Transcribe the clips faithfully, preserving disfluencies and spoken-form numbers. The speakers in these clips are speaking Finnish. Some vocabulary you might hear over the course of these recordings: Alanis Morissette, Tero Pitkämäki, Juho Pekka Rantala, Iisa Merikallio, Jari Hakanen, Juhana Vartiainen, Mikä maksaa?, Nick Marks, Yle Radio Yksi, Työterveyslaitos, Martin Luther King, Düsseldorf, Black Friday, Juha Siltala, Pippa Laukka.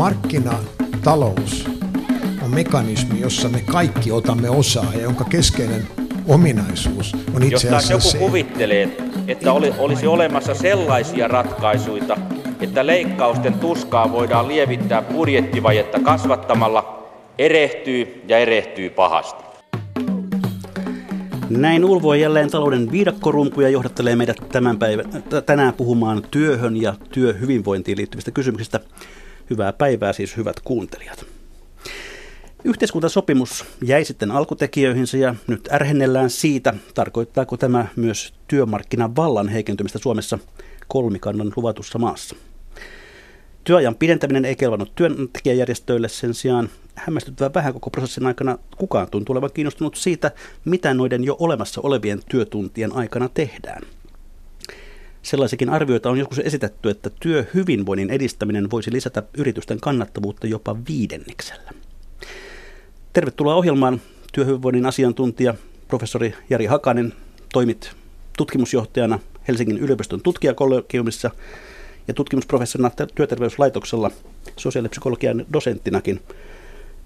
Markkinatalous on mekanismi, jossa me kaikki otamme osaa ja jonka keskeinen ominaisuus on itse asiassa joku se. Joku kuvittelee, että oli, olisi olemassa sellaisia ratkaisuja, että leikkausten tuskaa voidaan lievittää budjettivajetta kasvattamalla, erehtyy ja erehtyy pahasti. Näin ulvoa jälleen talouden viidakkorumpuja johdattelee meidät tämän päivän, tänään puhumaan työhön ja työhyvinvointiin liittyvistä kysymyksistä. Hyvää päivää siis, hyvät kuuntelijat. Yhteiskuntasopimus jäi sitten alkutekijöihinsä ja nyt ärhennellään siitä, tarkoittaako tämä myös työmarkkinavallan heikentymistä Suomessa kolmikannan luvatussa maassa. Työajan pidentäminen ei kelvannut työntekijäjärjestöille, sen sijaan hämmästyttävän vähän koko prosessin aikana kukaan tuntuu olevan kiinnostunut siitä, mitä noiden jo olemassa olevien työtuntien aikana tehdään. Sellaisiakin arvioita on joskus esitetty, että työhyvinvoinnin edistäminen voisi lisätä yritysten kannattavuutta jopa viidenneksellä. Tervetuloa ohjelmaan työhyvinvoinnin asiantuntija, professori Jari Hakanen. Toimit tutkimusjohtajana Helsingin yliopiston tutkijakollegiumissa ja tutkimusprofessorina työterveyslaitoksella sosiaalipsykologian dosenttinakin.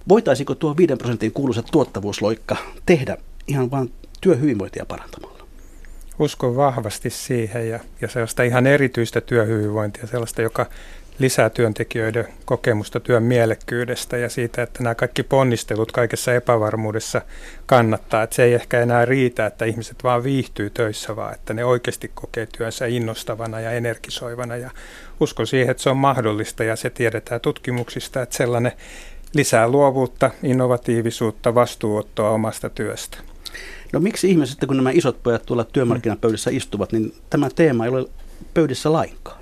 Voitaisiinko tuo viiden prosentin kuuluisa tuottavuusloikka tehdä ihan vain työhyvinvointia parantamalla? Uskon vahvasti siihen ja, ja sellaista ihan erityistä työhyvinvointia, sellaista, joka lisää työntekijöiden kokemusta työn mielekkyydestä ja siitä, että nämä kaikki ponnistelut kaikessa epävarmuudessa kannattaa. Että se ei ehkä enää riitä, että ihmiset vaan viihtyy töissä, vaan että ne oikeasti kokee työnsä innostavana ja energisoivana. Ja uskon siihen, että se on mahdollista ja se tiedetään tutkimuksista, että sellainen lisää luovuutta, innovatiivisuutta, vastuunottoa omasta työstä. No miksi ihmiset, kun nämä isot pojat tuolla työmarkkinapöydissä istuvat, niin tämä teema ei ole pöydissä lainkaan?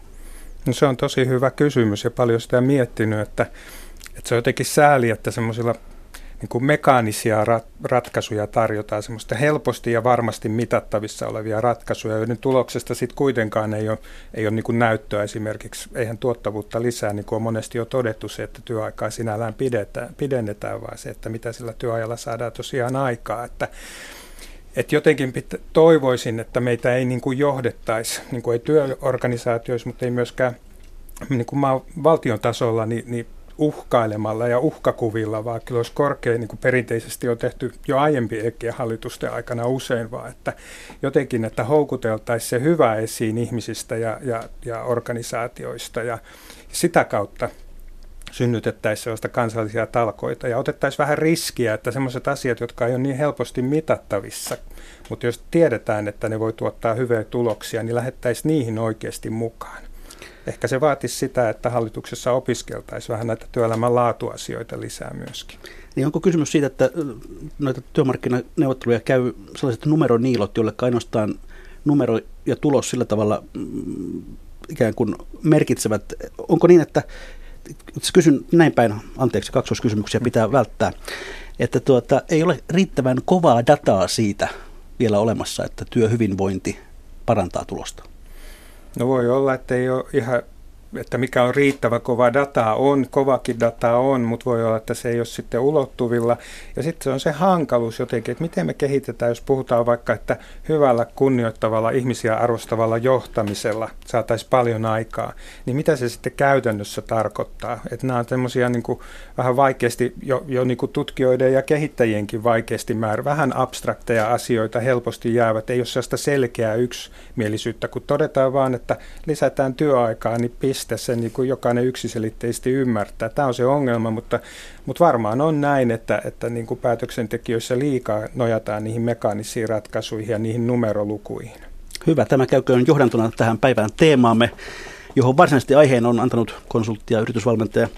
No se on tosi hyvä kysymys ja paljon sitä miettinyt, että, että se on jotenkin sääli, että semmoisilla niin kuin mekaanisia rat, ratkaisuja tarjotaan, semmoista helposti ja varmasti mitattavissa olevia ratkaisuja, joiden tuloksesta sitten kuitenkaan ei ole, ei ole niin kuin näyttöä esimerkiksi, eihän tuottavuutta lisää, niin kuin on monesti jo todettu se, että työaikaa sinällään pidetään, pidennetään, vaan se, että mitä sillä työajalla saadaan tosiaan aikaa, että Et jotenkin pitä, toivoisin, että meitä ei niin kuin johdettaisi, niin kuin ei työorganisaatioissa, mutta ei myöskään niin kuin maa, valtion tasolla niin, niin uhkailemalla ja uhkakuvilla, vaan kyllä olisi korkein, niin kuin perinteisesti on tehty jo aiempienkin hallitusten aikana usein, vaan että jotenkin, että houkuteltaisiin se hyvä esiin ihmisistä ja, ja, ja organisaatioista ja sitä kautta synnytettäisiin sellaista kansallisia talkoita ja otettaisiin vähän riskiä, että sellaiset asiat, jotka ei ole niin helposti mitattavissa, mutta jos tiedetään, että ne voi tuottaa hyviä tuloksia, niin lähettäisiin niihin oikeasti mukaan. Ehkä se vaatisi sitä, että hallituksessa opiskeltaisiin vähän näitä työelämän laatuasioita lisää myöskin. Niin onko kysymys siitä, että noita työmarkkinaneuvotteluja käy sellaiset numeroniilot, joille ainoastaan numero ja tulos sillä tavalla ikään kuin merkitsevät? Onko niin, että kysyn näin päin, anteeksi, kaksoiskysymyksiä pitää välttää, että tuota, ei ole riittävän kovaa dataa siitä vielä olemassa, että työhyvinvointi parantaa tulosta? No voi olla, että ei ole ihan, että mikä on riittävä kova dataa on, kovakin dataa on, mutta voi olla, että se ei ole sitten ulottuvilla. Ja sitten se on se hankaluus jotenkin, että miten me kehitetään, jos puhutaan vaikka, että hyvällä, kunnioittavalla, ihmisiä arvostavalla johtamisella saataisiin paljon aikaa, niin mitä se sitten käytännössä tarkoittaa? Että nämä on tämmöisiä niin kuin vähän vaikeasti, jo, jo niin kuin tutkijoiden ja kehittäjienkin vaikeasti määrä, vähän abstrakteja asioita helposti jäävät, ei ole sellaista selkeää yksimielisyyttä, kun todetaan vaan, että lisätään työaikaa, niin piste. Tässä niin kuin jokainen yksiselitteisesti ymmärtää. Tämä on se ongelma, mutta, mutta varmaan on näin, että, että niin kuin päätöksentekijöissä liikaa nojataan niihin mekaanisiin ratkaisuihin ja niihin numerolukuihin. Hyvä, tämä käyköön johdantona tähän päivään teemaamme, johon varsinaisesti aiheen on antanut konsultti ja yritysvalmentaja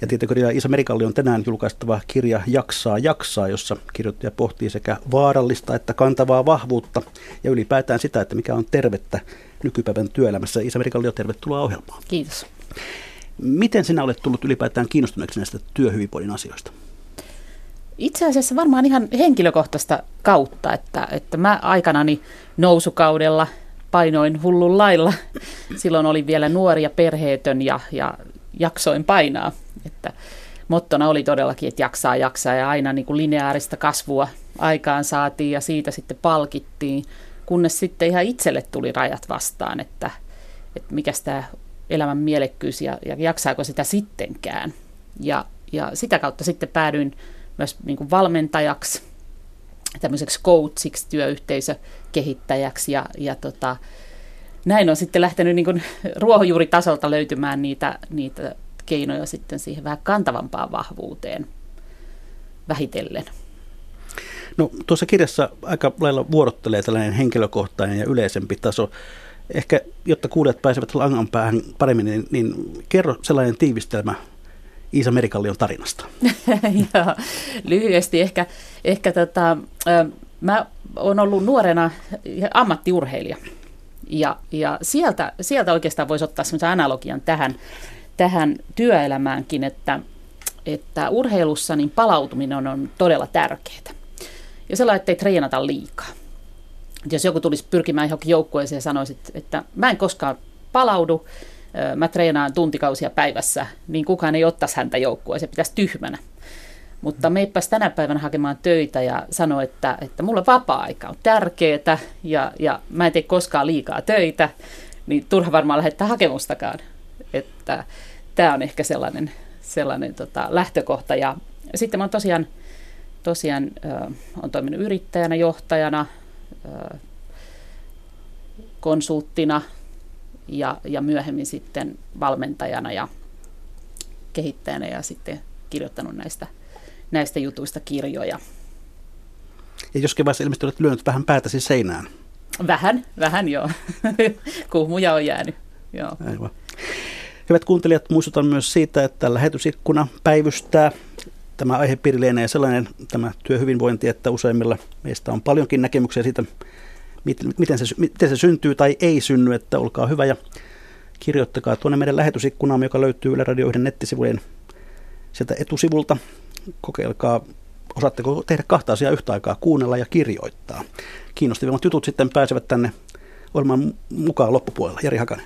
ja tietokirjailija Iisa Merikallion tänään julkaistava kirja Jaksaa jaksaa, jossa kirjoittaja pohtii sekä vaarallista että kantavaa vahvuutta ja ylipäätään sitä, että mikä on tervettä nykypäivän työelämässä. Iisa Merikallio, tervetuloa ohjelmaan. Kiitos. Miten sinä olet tullut ylipäätään kiinnostuneeksi näistä työhyvinvoinnin asioista? Itse asiassa varmaan ihan henkilökohtaista kautta, että, että mä aikanani nousukaudella painoin hullun lailla. Silloin olin vielä nuori ja perheetön ja, ja jaksoin painaa. Että mottona oli todellakin, että jaksaa jaksaa ja aina niin kuin lineaarista kasvua aikaan saatiin ja siitä sitten palkittiin. Kunnes sitten ihan itselle tuli rajat vastaan, että, että mikä tämä elämän mielekkyys ja, ja jaksaako sitä sittenkään. Ja, ja sitä kautta sitten päädyin myös niin kuin valmentajaksi, tämmöiseksi coachiksi, työyhteisökehittäjäksi ja, ja tota, näin on sitten lähtenyt niin kuin ruohonjuuritasolta löytymään niitä, niitä keinoja sitten siihen vähän kantavampaan vahvuuteen vähitellen. No tuossa kirjassa aika lailla vuorottelee tällainen henkilökohtainen ja yleisempi taso. Ehkä jotta kuulijat pääsevät langan päähän paremmin, niin, niin kerro sellainen tiivistelmä Iisa Merikallion tarinasta. Joo, lyhyesti ehkä. ehkä tota, mä oon ollut nuorena ammattiurheilija ja, ja sieltä, sieltä oikeastaan voisi ottaa semmoisen analogian tähän, tähän työelämäänkin, että, että urheilussa niin palautuminen on todella tärkeää. Ja sellainen, ettei treenata liikaa. Jos joku tulisi pyrkimään johonkin joukkueeseen ja sanoisi, että mä en koskaan palaudu, mä treenaan tuntikausia päivässä, niin kukaan ei ottaisi häntä joukkueeseen, se pitäisi tyhmänä. Mutta meippäs tänä päivänä hakemaan töitä ja sanoi, että, että mulle vapaa-aika on tärkeää ja, ja mä en tee koskaan liikaa töitä, niin turha varmaan lähettää hakemustakaan. Että tämä on ehkä sellainen, sellainen tota, lähtökohta. Ja sitten mä oon tosiaan, tosiaan ö, on toiminut yrittäjänä, johtajana, ö, konsulttina ja, ja myöhemmin sitten valmentajana ja kehittäjänä ja sitten kirjoittanut näistä, näistä jutuista kirjoja. Ja joskin vaiheessa ilmeisesti olet lyönyt vähän päätäsi seinään. Vähän, vähän joo. Kuhmuja on jäänyt. Joo. Aivan. Hyvät kuuntelijat, muistutan myös siitä, että lähetysikkuna päivystää. Tämä aihepiiri lienee sellainen, tämä työhyvinvointi, että useimmilla meistä on paljonkin näkemyksiä siitä, miten se, miten se syntyy tai ei synny, että olkaa hyvä ja kirjoittakaa tuonne meidän lähetysikkunaamme, joka löytyy Yle Radio Yhden nettisivujen sieltä etusivulta. Kokeilkaa, osaatteko tehdä kahta asiaa yhtä aikaa, kuunnella ja kirjoittaa. Kiinnostavimmat jutut sitten pääsevät tänne olemaan mukaan loppupuolella. Jari Hakanen.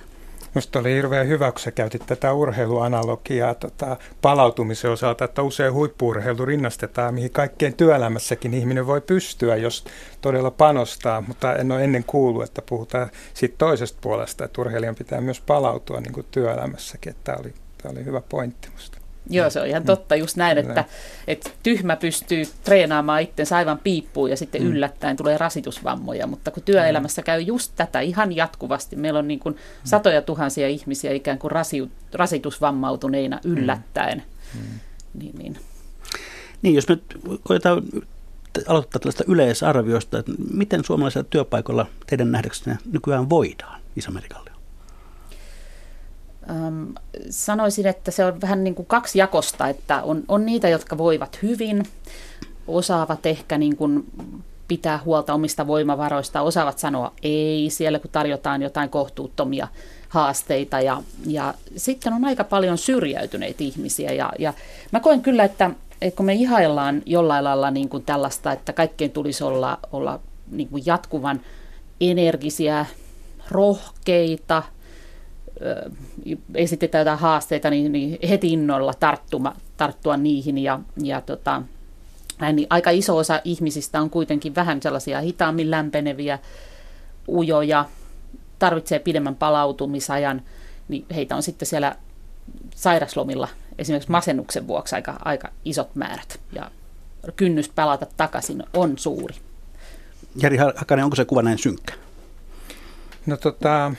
Minusta oli hirveän hyvä, kun sä käytit tätä urheiluanalogiaa tota, palautumisen osalta, että usein huippu-urheilu rinnastetaan, mihin kaikkein työelämässäkin ihminen voi pystyä, jos todella panostaa, mutta en ole ennen kuullut, että puhutaan siitä toisesta puolesta, että urheilijan pitää myös palautua niin kuin työelämässäkin. Tämä oli, oli hyvä pointti musta. Joo, se on ihan totta, just näin, mm. että, että tyhmä pystyy treenaamaan itsensä aivan piippuun ja sitten mm. yllättäen tulee rasitusvammoja, mutta kun työelämässä käy just tätä ihan jatkuvasti, meillä on niin kuin satoja tuhansia ihmisiä ikään kuin rasi, rasitusvammautuneina yllättäen. Mm. Niin, niin. niin, jos me koetaan aloittaa tällaista yleisarviosta, että miten suomalaisella työpaikalla teidän nähdäksenne nykyään voidaan, Iisa Merikallio? Öm, sanoisin, että se on vähän niin kuin kaksi jakosta, että on, on niitä, jotka voivat hyvin, osaavat ehkä niin kuin pitää huolta omista voimavaroista, osaavat sanoa ei siellä, kun tarjotaan jotain kohtuuttomia haasteita. Ja, ja sitten on aika paljon syrjäytyneitä ihmisiä. Ja, ja mä koen kyllä, että, että kun me ihaillaan jollain lailla niin kuin tällaista, että kaikkeen tulisi olla, olla niin kuin jatkuvan energisiä, rohkeita, esitetään jotain haasteita, niin, niin heti innolla tarttuma, tarttua niihin. Ja, ja tota, niin aika iso osa ihmisistä on kuitenkin vähän sellaisia hitaammin lämpeneviä, ujoja, tarvitsee pidemmän palautumisajan, niin heitä on sitten siellä sairaslomilla esimerkiksi masennuksen vuoksi aika, aika isot määrät. Ja kynnys palata takaisin on suuri. Jari Hakanen, onko se kuva näin synkkä? No tota...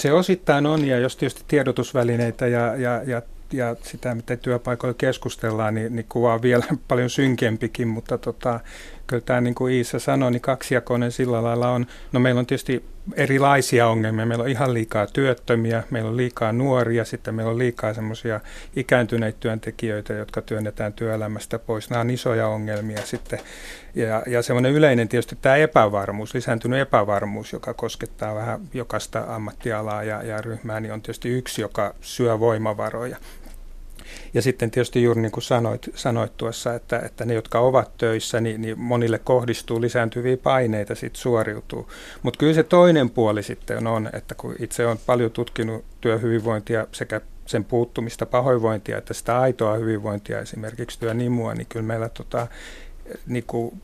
Se osittain on, ja jos tietysti tiedotusvälineitä ja, ja, ja, ja sitä, miten työpaikoilla keskustellaan, niin, niin kuva on vielä paljon synkempikin, mutta tota, kyllä tämä, niin kuin Iisa sanoi, niin kaksijakoinen sillä lailla on. No meillä on tietysti erilaisia ongelmia. Meillä on ihan liikaa työttömiä, meillä on liikaa nuoria, sitten meillä on liikaa semmoisia ikääntyneitä työntekijöitä, jotka työnnetään työelämästä pois. Nämä on isoja ongelmia sitten. Ja, ja semmoinen yleinen tietysti tämä epävarmuus, lisääntynyt epävarmuus, joka koskettaa vähän jokaista ammattialaa ja, ja ryhmää, niin on tietysti yksi, joka syö voimavaroja. Ja sitten tietysti juuri niin kuin sanoit, sanoit tuossa, että, että ne, jotka ovat töissä, niin, niin monille kohdistuu lisääntyviä paineita, sitten suoriutuu. Mutta kyllä se toinen puoli sitten on, että kun itse olen paljon tutkinut työhyvinvointia sekä sen puuttumista pahoinvointia, että sitä aitoa hyvinvointia, esimerkiksi työnimua, niin kyllä meillä tota, niin kuin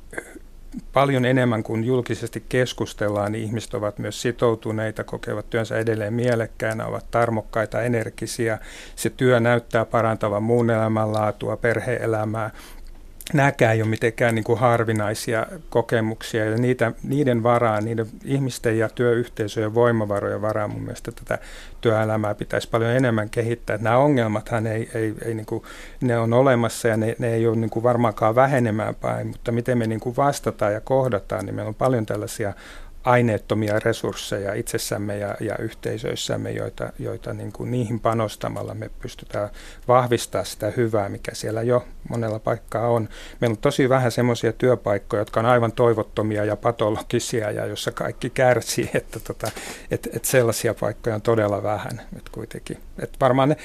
paljon enemmän kuin julkisesti keskustellaan, niin ihmiset ovat myös sitoutuneita, kokevat työnsä edelleen mielekkäänä, ovat tarmokkaita, energisiä. Se työ näyttää parantavan muun elämänlaatua, perhe-elämää. Nämäkään ei ole mitenkään niin kuin harvinaisia kokemuksia, ja niitä, niiden varaan, niiden ihmisten ja työyhteisöjen voimavarojen varaan mun mielestä tätä työelämää pitäisi paljon enemmän kehittää. Nämä ongelmathan ei, ei, ei niin kuin, ne on olemassa ja ne, ne ei ole niin kuin varmaankaan vähenemään päin, mutta miten me niin kuin vastataan ja kohdataan, niin meillä on paljon tällaisia aineettomia resursseja itsessämme ja, ja yhteisöissämme, joita, joita niin kuin niihin panostamalla me pystytään vahvistamaan sitä hyvää, mikä siellä jo monella paikkaa on. Meillä on tosi vähän semmoisia työpaikkoja, jotka on aivan toivottomia ja patologisia ja jossa kaikki kärsii, että tota, et, et sellaisia paikkoja on todella vähän. Et kuitenkin. Et varmaan ne,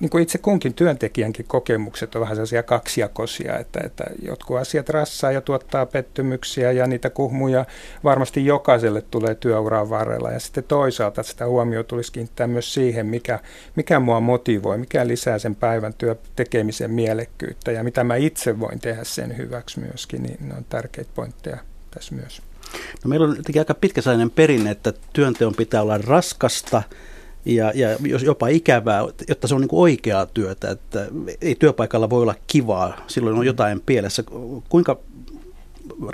niin kuin itse kunkin työntekijänkin kokemukset on vähän sellaisia kaksijakoisia, että, että jotkut asiat rassaa ja tuottaa pettymyksiä ja niitä kuhmuja varmasti jokaisen tulee työuran varrella, ja sitten toisaalta sitä huomioon tulisi kiinnittää myös siihen, mikä, mikä mua motivoi, mikä lisää sen päivän työ tekemisen mielekkyyttä ja mitä mä itse voin tehdä sen hyväksi myöskin, niin ne on tärkeitä pointteja tässä myös. No meillä on jotenkin aika pitkäsääinen perinne, että työnteon pitää olla raskasta ja, ja jopa ikävää, jotta se on niin kuin oikeaa työtä, että ei työpaikalla voi olla kivaa, silloin on jotain pielessä. Kuinka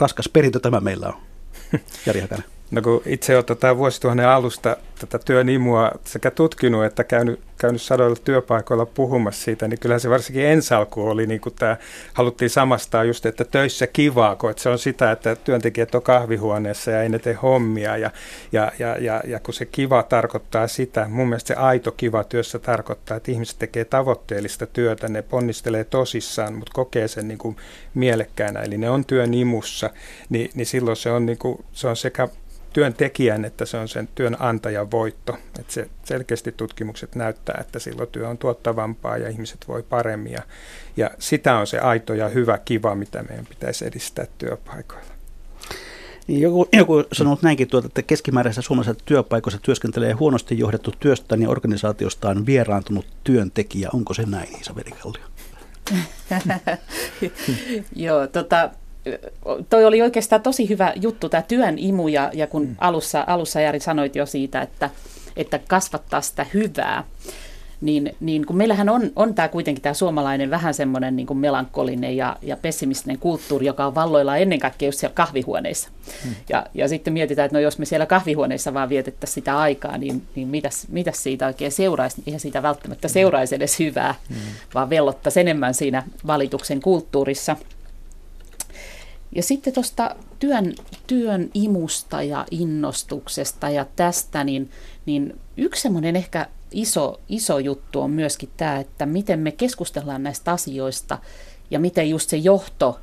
raskas perintö tämä meillä on? Jari Hakanen. No kun itse olen tätä vuosituhannen alusta tätä työn imua sekä tutkinut että käynyt, käynyt sadoilla työpaikoilla puhumassa siitä, niin kyllähän se varsinkin ensi alkuun oli, niin kuin tämä haluttiin samastaa just, että töissä kivaako, että se on sitä, että työntekijät on kahvihuoneessa ja ei ne tee hommia ja, ja, ja, ja, ja kun se kiva tarkoittaa sitä, mun mielestä se aito kiva työssä tarkoittaa, että ihmiset tekee tavoitteellista työtä, ne ponnistelee tosissaan, mutta kokee sen niin kuin mielekkäänä, eli ne on työn imussa, niin, niin silloin se on, niin kuin, se on sekä työntekijän, että se on sen työnantajan voitto. Että se selkeästi tutkimukset näyttää, että silloin työ on tuottavampaa ja ihmiset voi paremmin. Ja, ja sitä on se aito ja hyvä kiva, mitä meidän pitäisi edistää työpaikoilla. Joku, joku sanoo näinkin, tuota, että keskimääräisessä suomalaisessa työpaikassa työskentelee huonosti johdettu työstään ja organisaatiostaan vieraantunut työntekijä. Onko se näin, Iisa Merikallio? Joo, tota... Toi oli oikeastaan tosi hyvä juttu, tämä työn imu, ja, ja kun alussa, alussa Jari sanoit jo siitä, että, että kasvattaa sitä hyvää, niin, niin kun meillähän on, on tämä kuitenkin tämä suomalainen vähän semmoinen niin kuin melankolinen ja, ja pessimistinen kulttuuri, joka on valloilla ennen kaikkea just siellä kahvihuoneissa. Hmm. Ja, ja sitten mietitään, että no jos me siellä kahvihuoneissa vaan vietettäisiin sitä aikaa, niin, niin mitäs, mitäs siitä oikein seuraisi? Eihän siitä välttämättä seuraisi edes hyvää, hmm. vaan vellottaisi enemmän siinä valituksen kulttuurissa. Ja sitten tuosta työn, työn imusta ja innostuksesta ja tästä, niin, niin yksi semmoinen ehkä iso, iso juttu on myöskin tämä, että miten me keskustellaan näistä asioista ja miten just se johto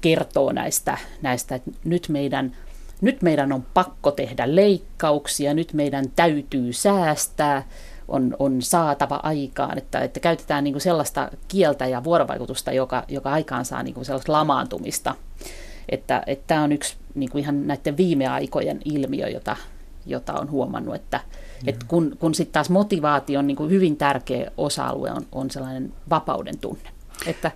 kertoo näistä, näistä että nyt meidän, nyt meidän on pakko tehdä leikkauksia, nyt meidän täytyy säästää, on, on saatava aikaan, että, että käytetään niin kuin sellaista kieltä ja vuorovaikutusta, joka, joka aikaansaa niin kuin sellaista lamaantumista. Että, että tämä on yksi niin kuin ihan näiden viime aikojen ilmiö, jota, jota on huomannut, että, että kun, kun sitten taas motivaatio on niin kuin hyvin tärkeä osa-alue, on, on sellainen vapauden tunne, että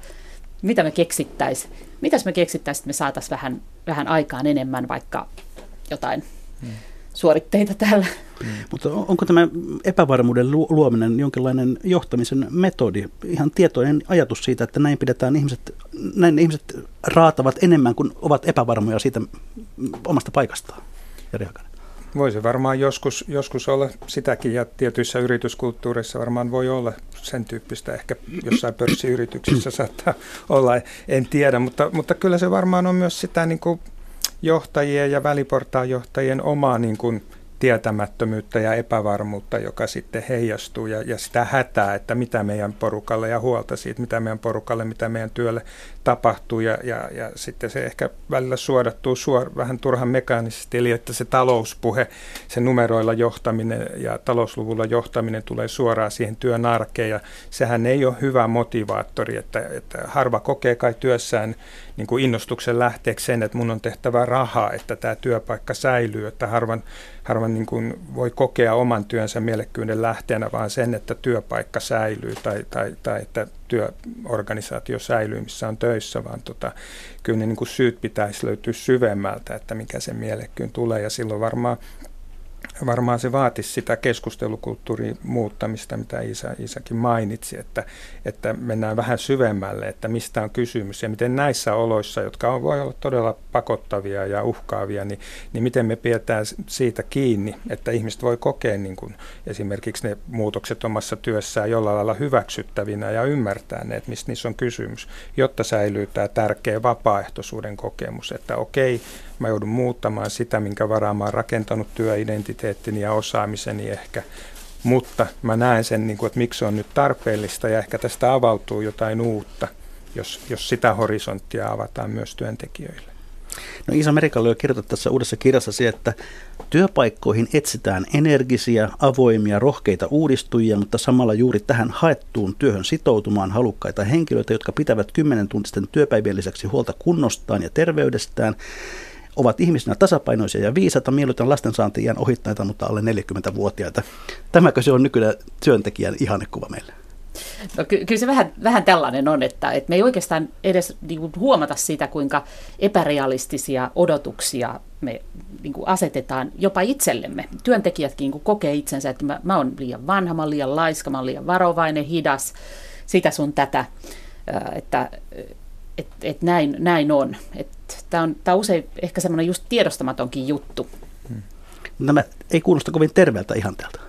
mitä me keksittäisiin, mitäs me keksittäisiin, että me saataisiin vähän, vähän aikaan enemmän vaikka jotain hmm. suoritteita täällä. Hmm. Mutta onko tämä epävarmuuden luominen jonkinlainen johtamisen metodi, ihan tietoinen ajatus siitä, että näin pidetään ihmiset, näin ihmiset raatavat enemmän kuin ovat epävarmoja siitä omasta paikastaan? Jari Hakanen. Voi se varmaan joskus, joskus olla sitäkin, ja tietyissä yrityskulttuureissa varmaan voi olla sen tyyppistä, ehkä jossain pörssiyrityksissä saattaa olla, en tiedä, mutta, mutta kyllä se varmaan on myös sitä niin kuin johtajien ja väliportaan johtajien omaa niin kuin tietämättömyyttä ja epävarmuutta, joka sitten heijastuu, ja, ja sitä hätää, että mitä meidän porukalle, ja huolta siitä, mitä meidän porukalle, mitä meidän työlle tapahtuu, ja, ja, ja sitten se ehkä välillä suodattuu suor, vähän turhan mekaanisesti, eli että se talouspuhe, se numeroilla johtaminen ja talousluvulla johtaminen tulee suoraan siihen työn arkeen, ja sehän ei ole hyvä motivaattori, että, että harva kokee kai työssään niin kuin innostuksen lähteeksi sen, että mun on tehtävä rahaa, että tämä työpaikka säilyy, että harvan harvoin niin kuin voi kokea oman työnsä mielekkyyden lähteenä, vaan sen, että työpaikka säilyy tai, tai, tai että työorganisaatio säilyy, missä on töissä, vaan tota, kyllä ne niin kuin syyt pitäisi löytyä syvemmältä, että mikä sen mielekkyyn tulee, ja silloin varmaan Varmaan se vaatisi sitä keskustelukulttuurin muuttamista, mitä Iisa, Iisakin mainitsi, että, että mennään vähän syvemmälle, että mistä on kysymys ja miten näissä oloissa, jotka on, voi olla todella pakottavia ja uhkaavia, niin, niin miten me pidetään siitä kiinni, että ihmiset voi kokea niin kuin esimerkiksi ne muutokset omassa työssään jollain lailla hyväksyttävinä ja ymmärtää ne, että mistä niissä on kysymys, jotta säilyy tämä tärkeä vapaaehtoisuuden kokemus, että okei, mä joudun muuttamaan sitä, minkä varaan mä oon rakentanut työidentiteettini ja osaamiseni ehkä, mutta mä näen sen, että miksi se on nyt tarpeellista ja ehkä tästä avautuu jotain uutta, jos, jos sitä horisonttia avataan myös työntekijöille. No, Iisa Merikallio kirjoittaa tässä uudessa kirjassasi, että työpaikkoihin etsitään energisiä, avoimia, rohkeita uudistujia, mutta samalla juuri tähän haettuun työhön sitoutumaan halukkaita henkilöitä, jotka pitävät kymmentuntisten työpäivien lisäksi huolta kunnostaan ja terveydestään, ovat ihmisinä tasapainoisia ja viisaita, mieluiten lastensaanti-iän ohittaneita, mutta alle neljäkymmentävuotiaita. Tämäkö se on nykyinen työntekijän ihannekuva meillä? No, ky- kyllä se vähän, vähän tällainen on, että, että me ei oikeastaan edes niin kuin huomata sitä, kuinka epärealistisia odotuksia me niin kuin asetetaan jopa itsellemme. Työntekijätkin niin kuin kokee itsensä, että mä, mä oon liian vanha, mä oon liian laiska, mä oon liian varovainen, hidas, sitä sun tätä, että et, et näin, näin on. Tämä on, tää on usein ehkä semmoinen just tiedostamatonkin juttu. Hmm. Nämä ei kuulosta kovin terveeltä ihanteelta.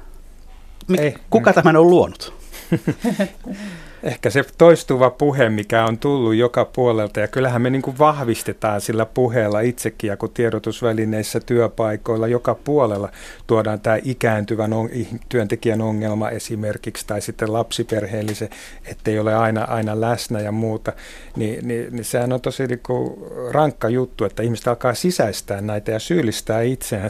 Mik, ei. Kuka tämän on luonut? Ehkä se toistuva puhe, mikä on tullut joka puolelta, ja kyllähän me niin kuin vahvistetaan sillä puheella itsekin, ja kun tiedotusvälineissä, työpaikoilla, joka puolella tuodaan tämä ikääntyvän on, työntekijän ongelma esimerkiksi, tai sitten lapsiperheellisen, ettei ole aina, aina läsnä ja muuta, niin, niin, niin sehän on tosi niin kuin rankka juttu, että ihmiset alkaa sisäistää näitä ja syyllistää itseään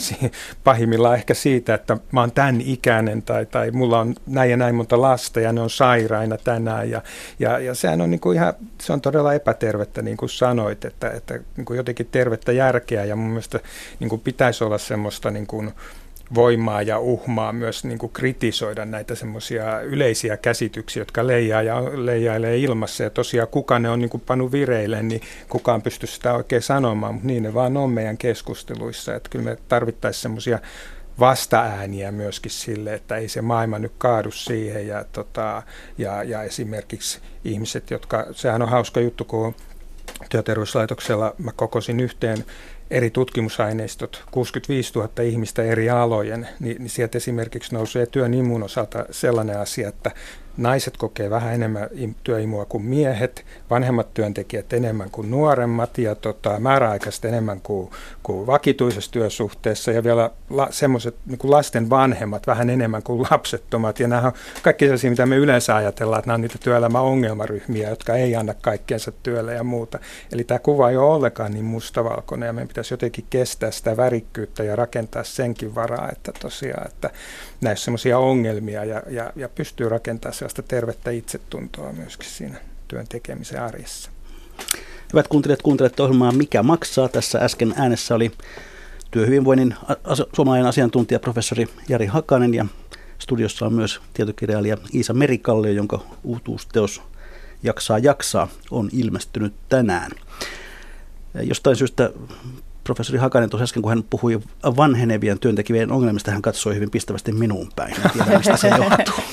pahimmillaan ehkä siitä, että mä oon tämän ikäinen, tai, tai mulla on näin ja näin monta lasta, ja ne on sairaina tänään. Ja, ja, ja sehän on, niin kuin ihan, se on todella epätervettä, niin kuin sanoit, että, että niin kuin jotenkin tervettä järkeä, ja mun mielestä niin kuin pitäisi olla semmoista niin kuin voimaa ja uhmaa myös niin kuin kritisoida näitä semmoisia yleisiä käsityksiä, jotka leijaa ja leijailee ilmassa, ja tosiaan kuka ne on niin kuin pannut vireille, niin kukaan pysty sitä oikein sanomaan, mutta niin ne vaan on meidän keskusteluissa, että kyllä me tarvittaisiin semmoisia vastaääniä myöskin sille, että ei se maailma nyt kaadu siihen, ja, tota, ja, ja esimerkiksi ihmiset, jotka, sehän on hauska juttu, kun työterveyslaitoksella mä kokosin yhteen eri tutkimusaineistot, kuusikymmentäviisituhatta ihmistä eri alojen, niin, niin sieltä esimerkiksi nousee työn imun osalta sellainen asia, että naiset kokee vähän enemmän työimua kuin miehet, vanhemmat työntekijät enemmän kuin nuoremmat ja tota, määräaikaiset enemmän kuin, kuin vakituisessa työsuhteessa ja vielä la, semmoiset niin kuin lasten vanhemmat vähän enemmän kuin lapsettomat. Ja nämä on kaikki sellaisia, mitä me yleensä ajatellaan, että nämä on niitä työelämän ongelmaryhmiä, jotka ei anna kaikkeensa työlle ja muuta. Eli tämä kuva ei ole ollenkaan niin mustavalkoinen ja meidän pitäisi jotenkin kestää sitä värikkyyttä ja rakentaa senkin varaa, että tosiaan, että näissä on semmoisia ongelmia ja, ja, ja pystyy rakentamaan se sitä tervettä itsetuntoa myöskin siinä työn tekemisen arjessa. Hyvät kuuntelijat, kuuntelette ohjelmaa Mikä maksaa? Tässä äsken äänessä oli työhyvinvoinnin as- suomalainen asiantuntija professori Jari Hakanen ja studiossa on myös tietokirjailija Iisa Merikallio, jonka uutuusteos Jaksaa jaksaa on ilmestynyt tänään. Jostain syystä professori Hakanen tuossa äsken, kun hän puhui vanhenevien työntekijien ongelmista, hän katsoi hyvin pistävästi minuun päin. En tiedä, mistä se johtuu.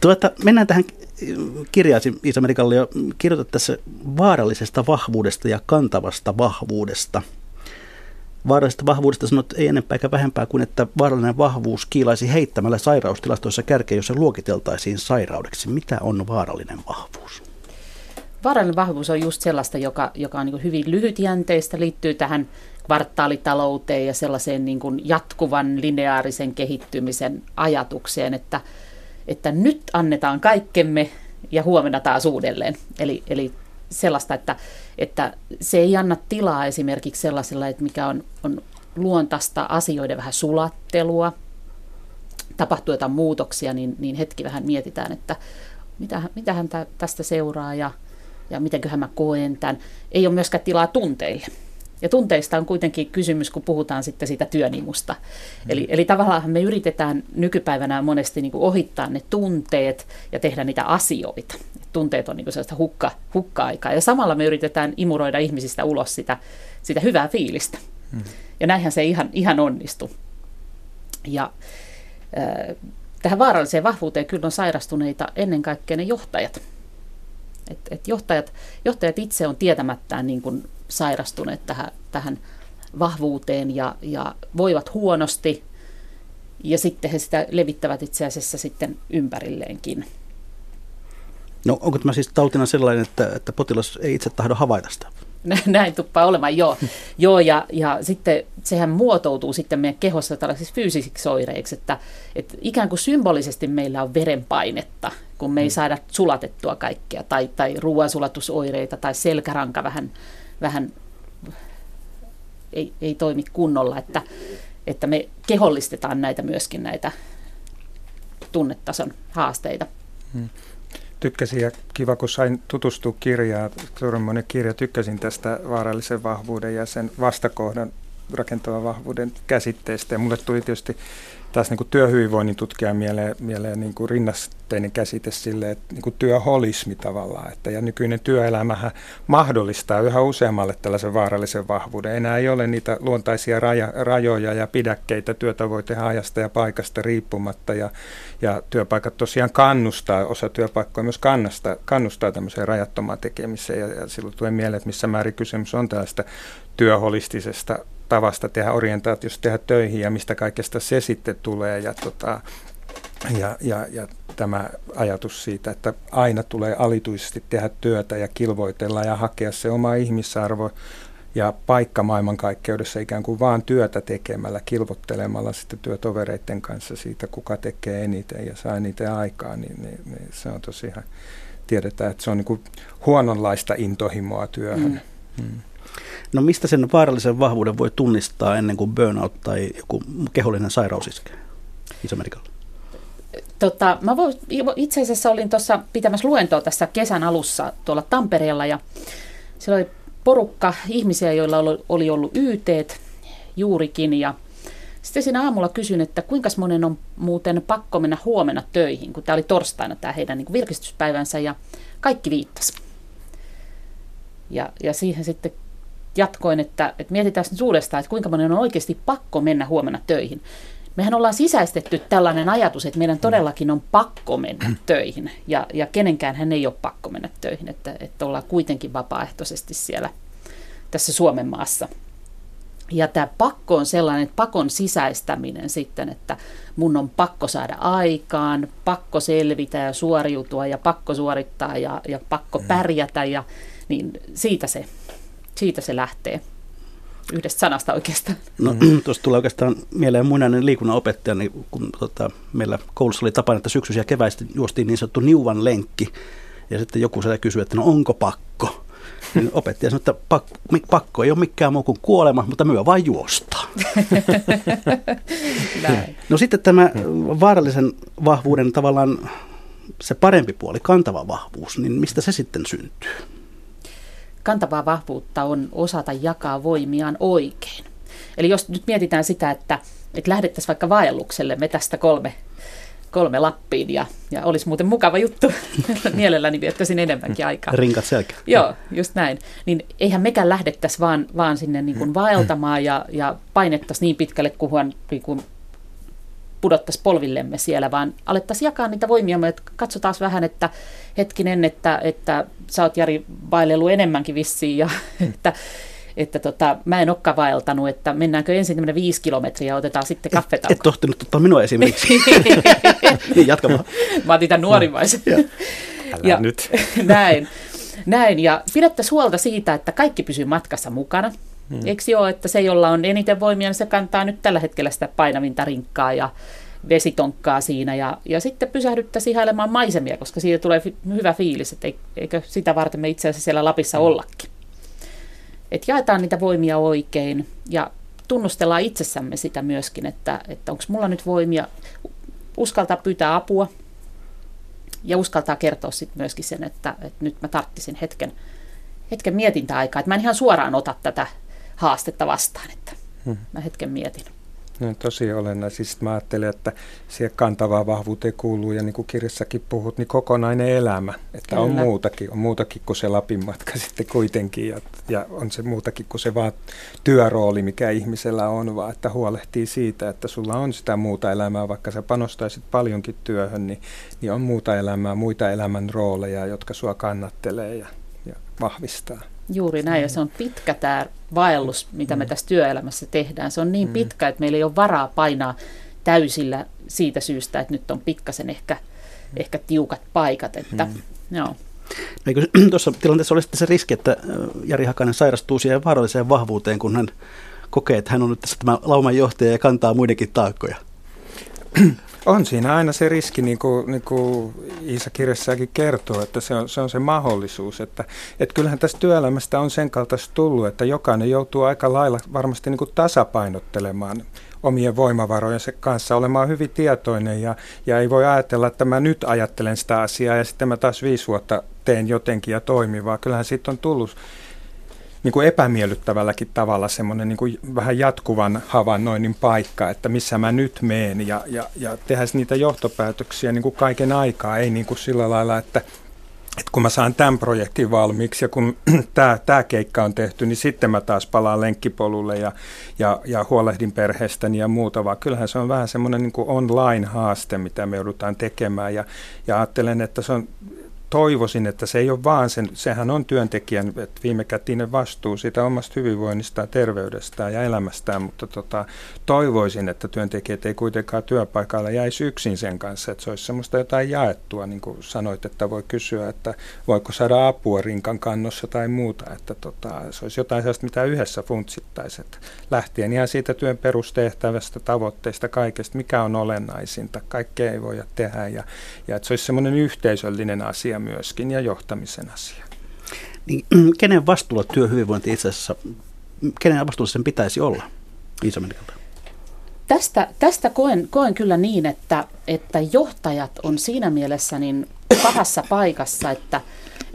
Tuota, mennään tähän kirjaan, Iisa Merikallio, kirjoitat tässä vaarallisesta vahvuudesta ja kantavasta vahvuudesta. Vaarallisesta vahvuudesta sanot ei enempää eikä vähempää kuin, että vaarallinen vahvuus kiilaisi heittämällä sairaustilastoissa kärkeä, jossa luokiteltaisiin sairaudeksi. Mitä on vaarallinen vahvuus? Vaarallinen vahvuus on just sellaista, joka, joka on niin kuin hyvin lyhytjänteistä, liittyy tähän kvartaalitalouteen ja sellaiseen niin kuin jatkuvan lineaarisen kehittymisen ajatukseen, että että nyt annetaan kaikkemme ja huomenna taas uudelleen. Eli, eli sellaista, että, että se ei anna tilaa esimerkiksi sellaisella, että mikä on, on luontaista asioiden vähän sulattelua, tapahtuu jotain muutoksia, niin, niin hetki vähän mietitään, että mitä, mitähän tästä seuraa ja, ja mitenköhän mä koen tämän. Ei ole myöskään tilaa tunteille. Ja tunteista on kuitenkin kysymys, kun puhutaan sitten siitä työnimusta. Mm. Eli, eli tavallaan me yritetään nykypäivänä monesti niin kuin ohittaa ne tunteet ja tehdä niitä asioita. Tunteet on niin kuin sellaista hukka, hukka-aikaa. Ja samalla me yritetään imuroida ihmisistä ulos sitä, sitä hyvää fiilistä. Mm. Ja näinhän se ihan, ihan onnistu. Ja äh, tähän vaaralliseen vahvuuteen kyllä on sairastuneita ennen kaikkea ne johtajat. Et, et johtajat, johtajat itse on tietämättään niin kuin sairastuneet tähän, tähän vahvuuteen ja, ja voivat huonosti, ja sitten he sitä levittävät itse asiassa sitten ympärilleenkin. No onko tämä siis tautina sellainen, että, että potilas ei itse tahdo havaita sitä? Näin tuppaa olemaan, joo. joo ja, ja sitten sehän muotoutuu sitten meidän kehossa tällaisiksi fyysisiksi oireiksi, että, että ikään kuin symbolisesti meillä on verenpainetta, kun me ei saada sulatettua kaikkea, tai, tai ruoansulatusoireita, tai selkäranka vähän, vähän ei, ei toimi kunnolla, että, että me kehollistetaan näitä myöskin näitä tunnetason haasteita. Hmm. Tykkäsin ja kiva, kun sain tutustua kirjaan. Suuremmoinen kirja. Tykkäsin tästä vaarallisen vahvuuden ja sen vastakohdan rakentavan vahvuuden käsitteestä. Ja mulle tuli tietysti taas niin kuin työhyvinvoinnin tutkijan mieleen, mieleen niin kuin rinnasteinen käsite sille, että niin kuin työholismi tavallaan. Että, ja nykyinen työelämähän mahdollistaa yhä useammalle tällaisen vaarallisen vahvuuden. Enää ei ole niitä luontaisia raja, rajoja ja pidäkkeitä työtavoiteajasta ja paikasta riippumatta. Ja, ja työpaikat tosiaan kannustaa, osa työpaikkoja myös kannustaa, kannustaa tämmöiseen rajattomaan tekemiseen. Ja, ja silloin tulee mieleen, että missä määrin kysymys on tällaista työholistisesta tavasta tehdä orientaatiosta, tehdä töihin ja mistä kaikesta se sitten tulee ja, tota, ja, ja, ja tämä ajatus siitä, että aina tulee alituisesti tehdä työtä ja kilvoitella ja hakea se oma ihmisarvo ja paikka maailmankaikkeudessa ikään kuin vaan työtä tekemällä, kilvottelemalla sitten työtovereiden kanssa siitä, kuka tekee eniten ja saa eniten aikaa, niin, niin, niin se on tosiaan, tiedetään, että se on niin kuin huononlaista intohimoa työhön. Mm. Mm. No mistä sen vaarallisen vahvuuden voi tunnistaa ennen kuin burnout tai joku kehollinen sairaus iskee? Iisa Merikallio. Tota, mä voin, itse asiassa olin tuossa pitämässä luentoa tässä kesän alussa tuolla Tampereella ja siellä oli porukka ihmisiä, joilla oli ollut Y T:t juurikin ja sitten siinä aamulla kysyin, että kuinka monen on muuten pakko mennä huomenna töihin, kun tämä oli torstaina tämä heidän niin kuin virkistyspäivänsä ja kaikki viittasi. Ja, ja siihen sitten jatkoin, että, että mietitään nyt uudestaan, että kuinka monen on oikeasti pakko mennä huomenna töihin. Mehän ollaan sisäistetty tällainen ajatus, että meidän todellakin on pakko mennä töihin, ja, ja kenenkään hän ei ole pakko mennä töihin, että, että ollaan kuitenkin vapaaehtoisesti siellä tässä Suomen maassa. Ja tämä pakko on sellainen, että pakon sisäistäminen sitten, että mun on pakko saada aikaan, pakko selvitä ja suoriutua ja pakko suorittaa ja, ja pakko pärjätä, ja niin siitä se Siitä se lähtee. Yhdestä sanasta oikeastaan. No, tuosta tulee oikeastaan mieleen muinainen liikunnanopettaja, niin kun tota, meillä koulussa oli tapana, että syksyisiä ja keväistä juostiin niin sanottu niuvan lenkki. Ja sitten joku siellä kysyi, että no onko pakko? Niin opettaja sanoi, että pakko, pakko ei ole mikään muu kuin kuolema, mutta myö vain juostaa. No sitten tämä vaarallisen vahvuuden tavallaan se parempi puoli, kantava vahvuus, niin mistä se sitten syntyy? Kantavaa vahvuutta on osata jakaa voimiaan oikein. Eli jos nyt mietitään sitä, että, että lähdettäisiin vaikka vaellukselle, me tästä kolme, kolme Lappiin, ja, ja olisi muuten mukava juttu, mielelläni viettäisin enemmänkin aikaa. Rinkat selkään. Joo, just näin. Niin eihän mekään lähdettäisiin vaan, vaan sinne niin kuin vaeltamaan ja, ja painettaisiin niin pitkälle, kunhan niin kuin pudottaisiin polvillemme siellä, vaan alettaisiin jakaa niitä voimia. Katsotaan vähän, että hetkinen, että, että sä oot Jari vaellellut enemmänkin vissiin ja että, että tota, mä en olekaan vaeltanut, että mennäänkö ensin tämmöinen viisi kilometriä ja otetaan sitten kaffetauko. Et, et tohtinut ottaa minua esimerkiksi. Niin, jatka vaan. Mä otin tämän nuorimmaisen. No, älä nyt. näin, näin, ja pidettäisiin huolta siitä, että kaikki pysyy matkassa mukana. Hmm. Eikö joo, että se, jolla on eniten voimia, niin se kantaa nyt tällä hetkellä sitä painavinta rinkkaa ja vesitonkkaa siinä. Ja, ja sitten pysähdyttäisiin ihailemaan maisemia, koska siitä tulee fi- hyvä fiilis, että eikö sitä varten me itse asiassa siellä Lapissa ollakin. Et jaetaan niitä voimia oikein ja tunnustellaan itsessämme sitä myöskin, että, että onko mulla nyt voimia, uskaltaa pyytää apua ja uskaltaa kertoa sitten myöskin sen, että, että nyt mä tarttisin hetken, hetken mietintäaikaa, että mä en ihan suoraan ota tätä haastetta vastaan, että mä hetken mietin. No, tosiaan olennaisesti. Mä ajattelen, että siihen kantavaan vahvuuteen kuuluu, ja niin kuin kirjassakin puhut, niin kokonainen elämä. Että on muutakin, on muutakin kuin se Lapin matka sitten kuitenkin, ja, ja on se muutakin kuin se vaan työrooli, mikä ihmisellä on, vaan että huolehtii siitä, että sulla on sitä muuta elämää, vaikka sä panostaisit paljonkin työhön, niin, niin on muuta elämää, muita elämän rooleja, jotka sua kannattelee ja, ja vahvistaa. Juuri näin, ja se on pitkä tämä vaellus, mitä me tässä työelämässä tehdään. Se on niin pitkä, että meillä ei ole varaa painaa täysillä siitä syystä, että nyt on pikkasen ehkä, ehkä tiukat paikat. Että, mm. joo. No, tuossa tilanteessa oli se riski, että Jari Hakanen sairastuu siihen vaaralliseen vahvuuteen, kun hän kokee, että hän on nyt tässä tämä lauman johtaja ja kantaa muidenkin taakkoja. On siinä aina se riski, niin kuin, niin kuin Iisa kirjassakin kertoo, että se on se, on se mahdollisuus. Että, että kyllähän tästä työelämästä on sen kaltaista tullut, että jokainen joutuu aika lailla varmasti niin kuin tasapainottelemaan omien voimavarojensa kanssa, olemaan hyvin tietoinen ja, ja ei voi ajatella, että mä nyt ajattelen sitä asiaa ja sitten mä taas viisi vuotta teen jotenkin ja toimin, vaan kyllähän siitä on tullut niin kuin epämiellyttävälläkin tavalla semmoinen niin kuin vähän jatkuvan havainnoinnin paikka, että missä mä nyt meen ja, ja, ja tehdään niitä johtopäätöksiä niin kuin kaiken aikaa, ei niin kuin sillä lailla, että, että kun mä saan tämän projektin valmiiksi ja kun tämä, tämä keikka on tehty, niin sitten mä taas palaan lenkkipolulle ja, ja, ja huolehdin perheestäni ja muuta, vaan kyllähän se on vähän semmoinen niin kuin online-haaste, mitä me joudutaan tekemään ja, ja ajattelen, että se on... Toivoisin, että se ei ole vaan, sen, sehän on työntekijän viimekätinen vastuu siitä omasta hyvinvoinnistaan, terveydestään ja elämästään, mutta tota, toivoisin, että työntekijät ei kuitenkaan työpaikalla jäisi yksin sen kanssa, että se olisi semmoista jotain jaettua, niin kuin sanoit, että voi kysyä, että voiko saada apua rinkan kannossa tai muuta, että tota, se olisi jotain sellaista, mitä yhdessä funtsittaisiin, lähtien ihan siitä työn perustehtävästä, tavoitteista, kaikesta, mikä on olennaisinta, kaikkea ei voida tehdä ja, ja että se olisi semmoinen yhteisöllinen asia myöskin ja johtamisen asia. Niin, kenen vastuulla työhyvinvointi itse asiassa, kenen vastuulla sen pitäisi olla? Iisa Merikallio. Tästä, tästä koen, koen kyllä niin, että, että johtajat on siinä mielessä niin pahassa paikassa, että,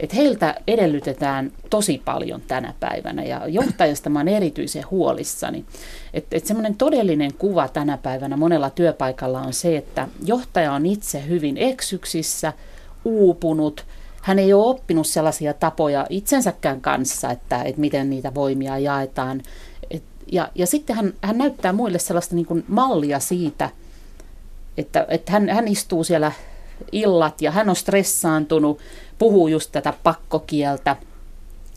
että heiltä edellytetään tosi paljon tänä päivänä ja johtajasta mä oon erityisen huolissani. Että, että semmoinen todellinen kuva tänä päivänä monella työpaikalla on se, että johtaja on itse hyvin eksyksissä, uupunut. Hän ei ole oppinut sellaisia tapoja itsensäkään kanssa, että, että miten niitä voimia jaetaan. Et, ja, ja sitten hän, hän näyttää muille sellaista niin kuin mallia siitä, että, että hän, hän istuu siellä illat ja hän on stressaantunut, puhuu just tätä pakkokieltä.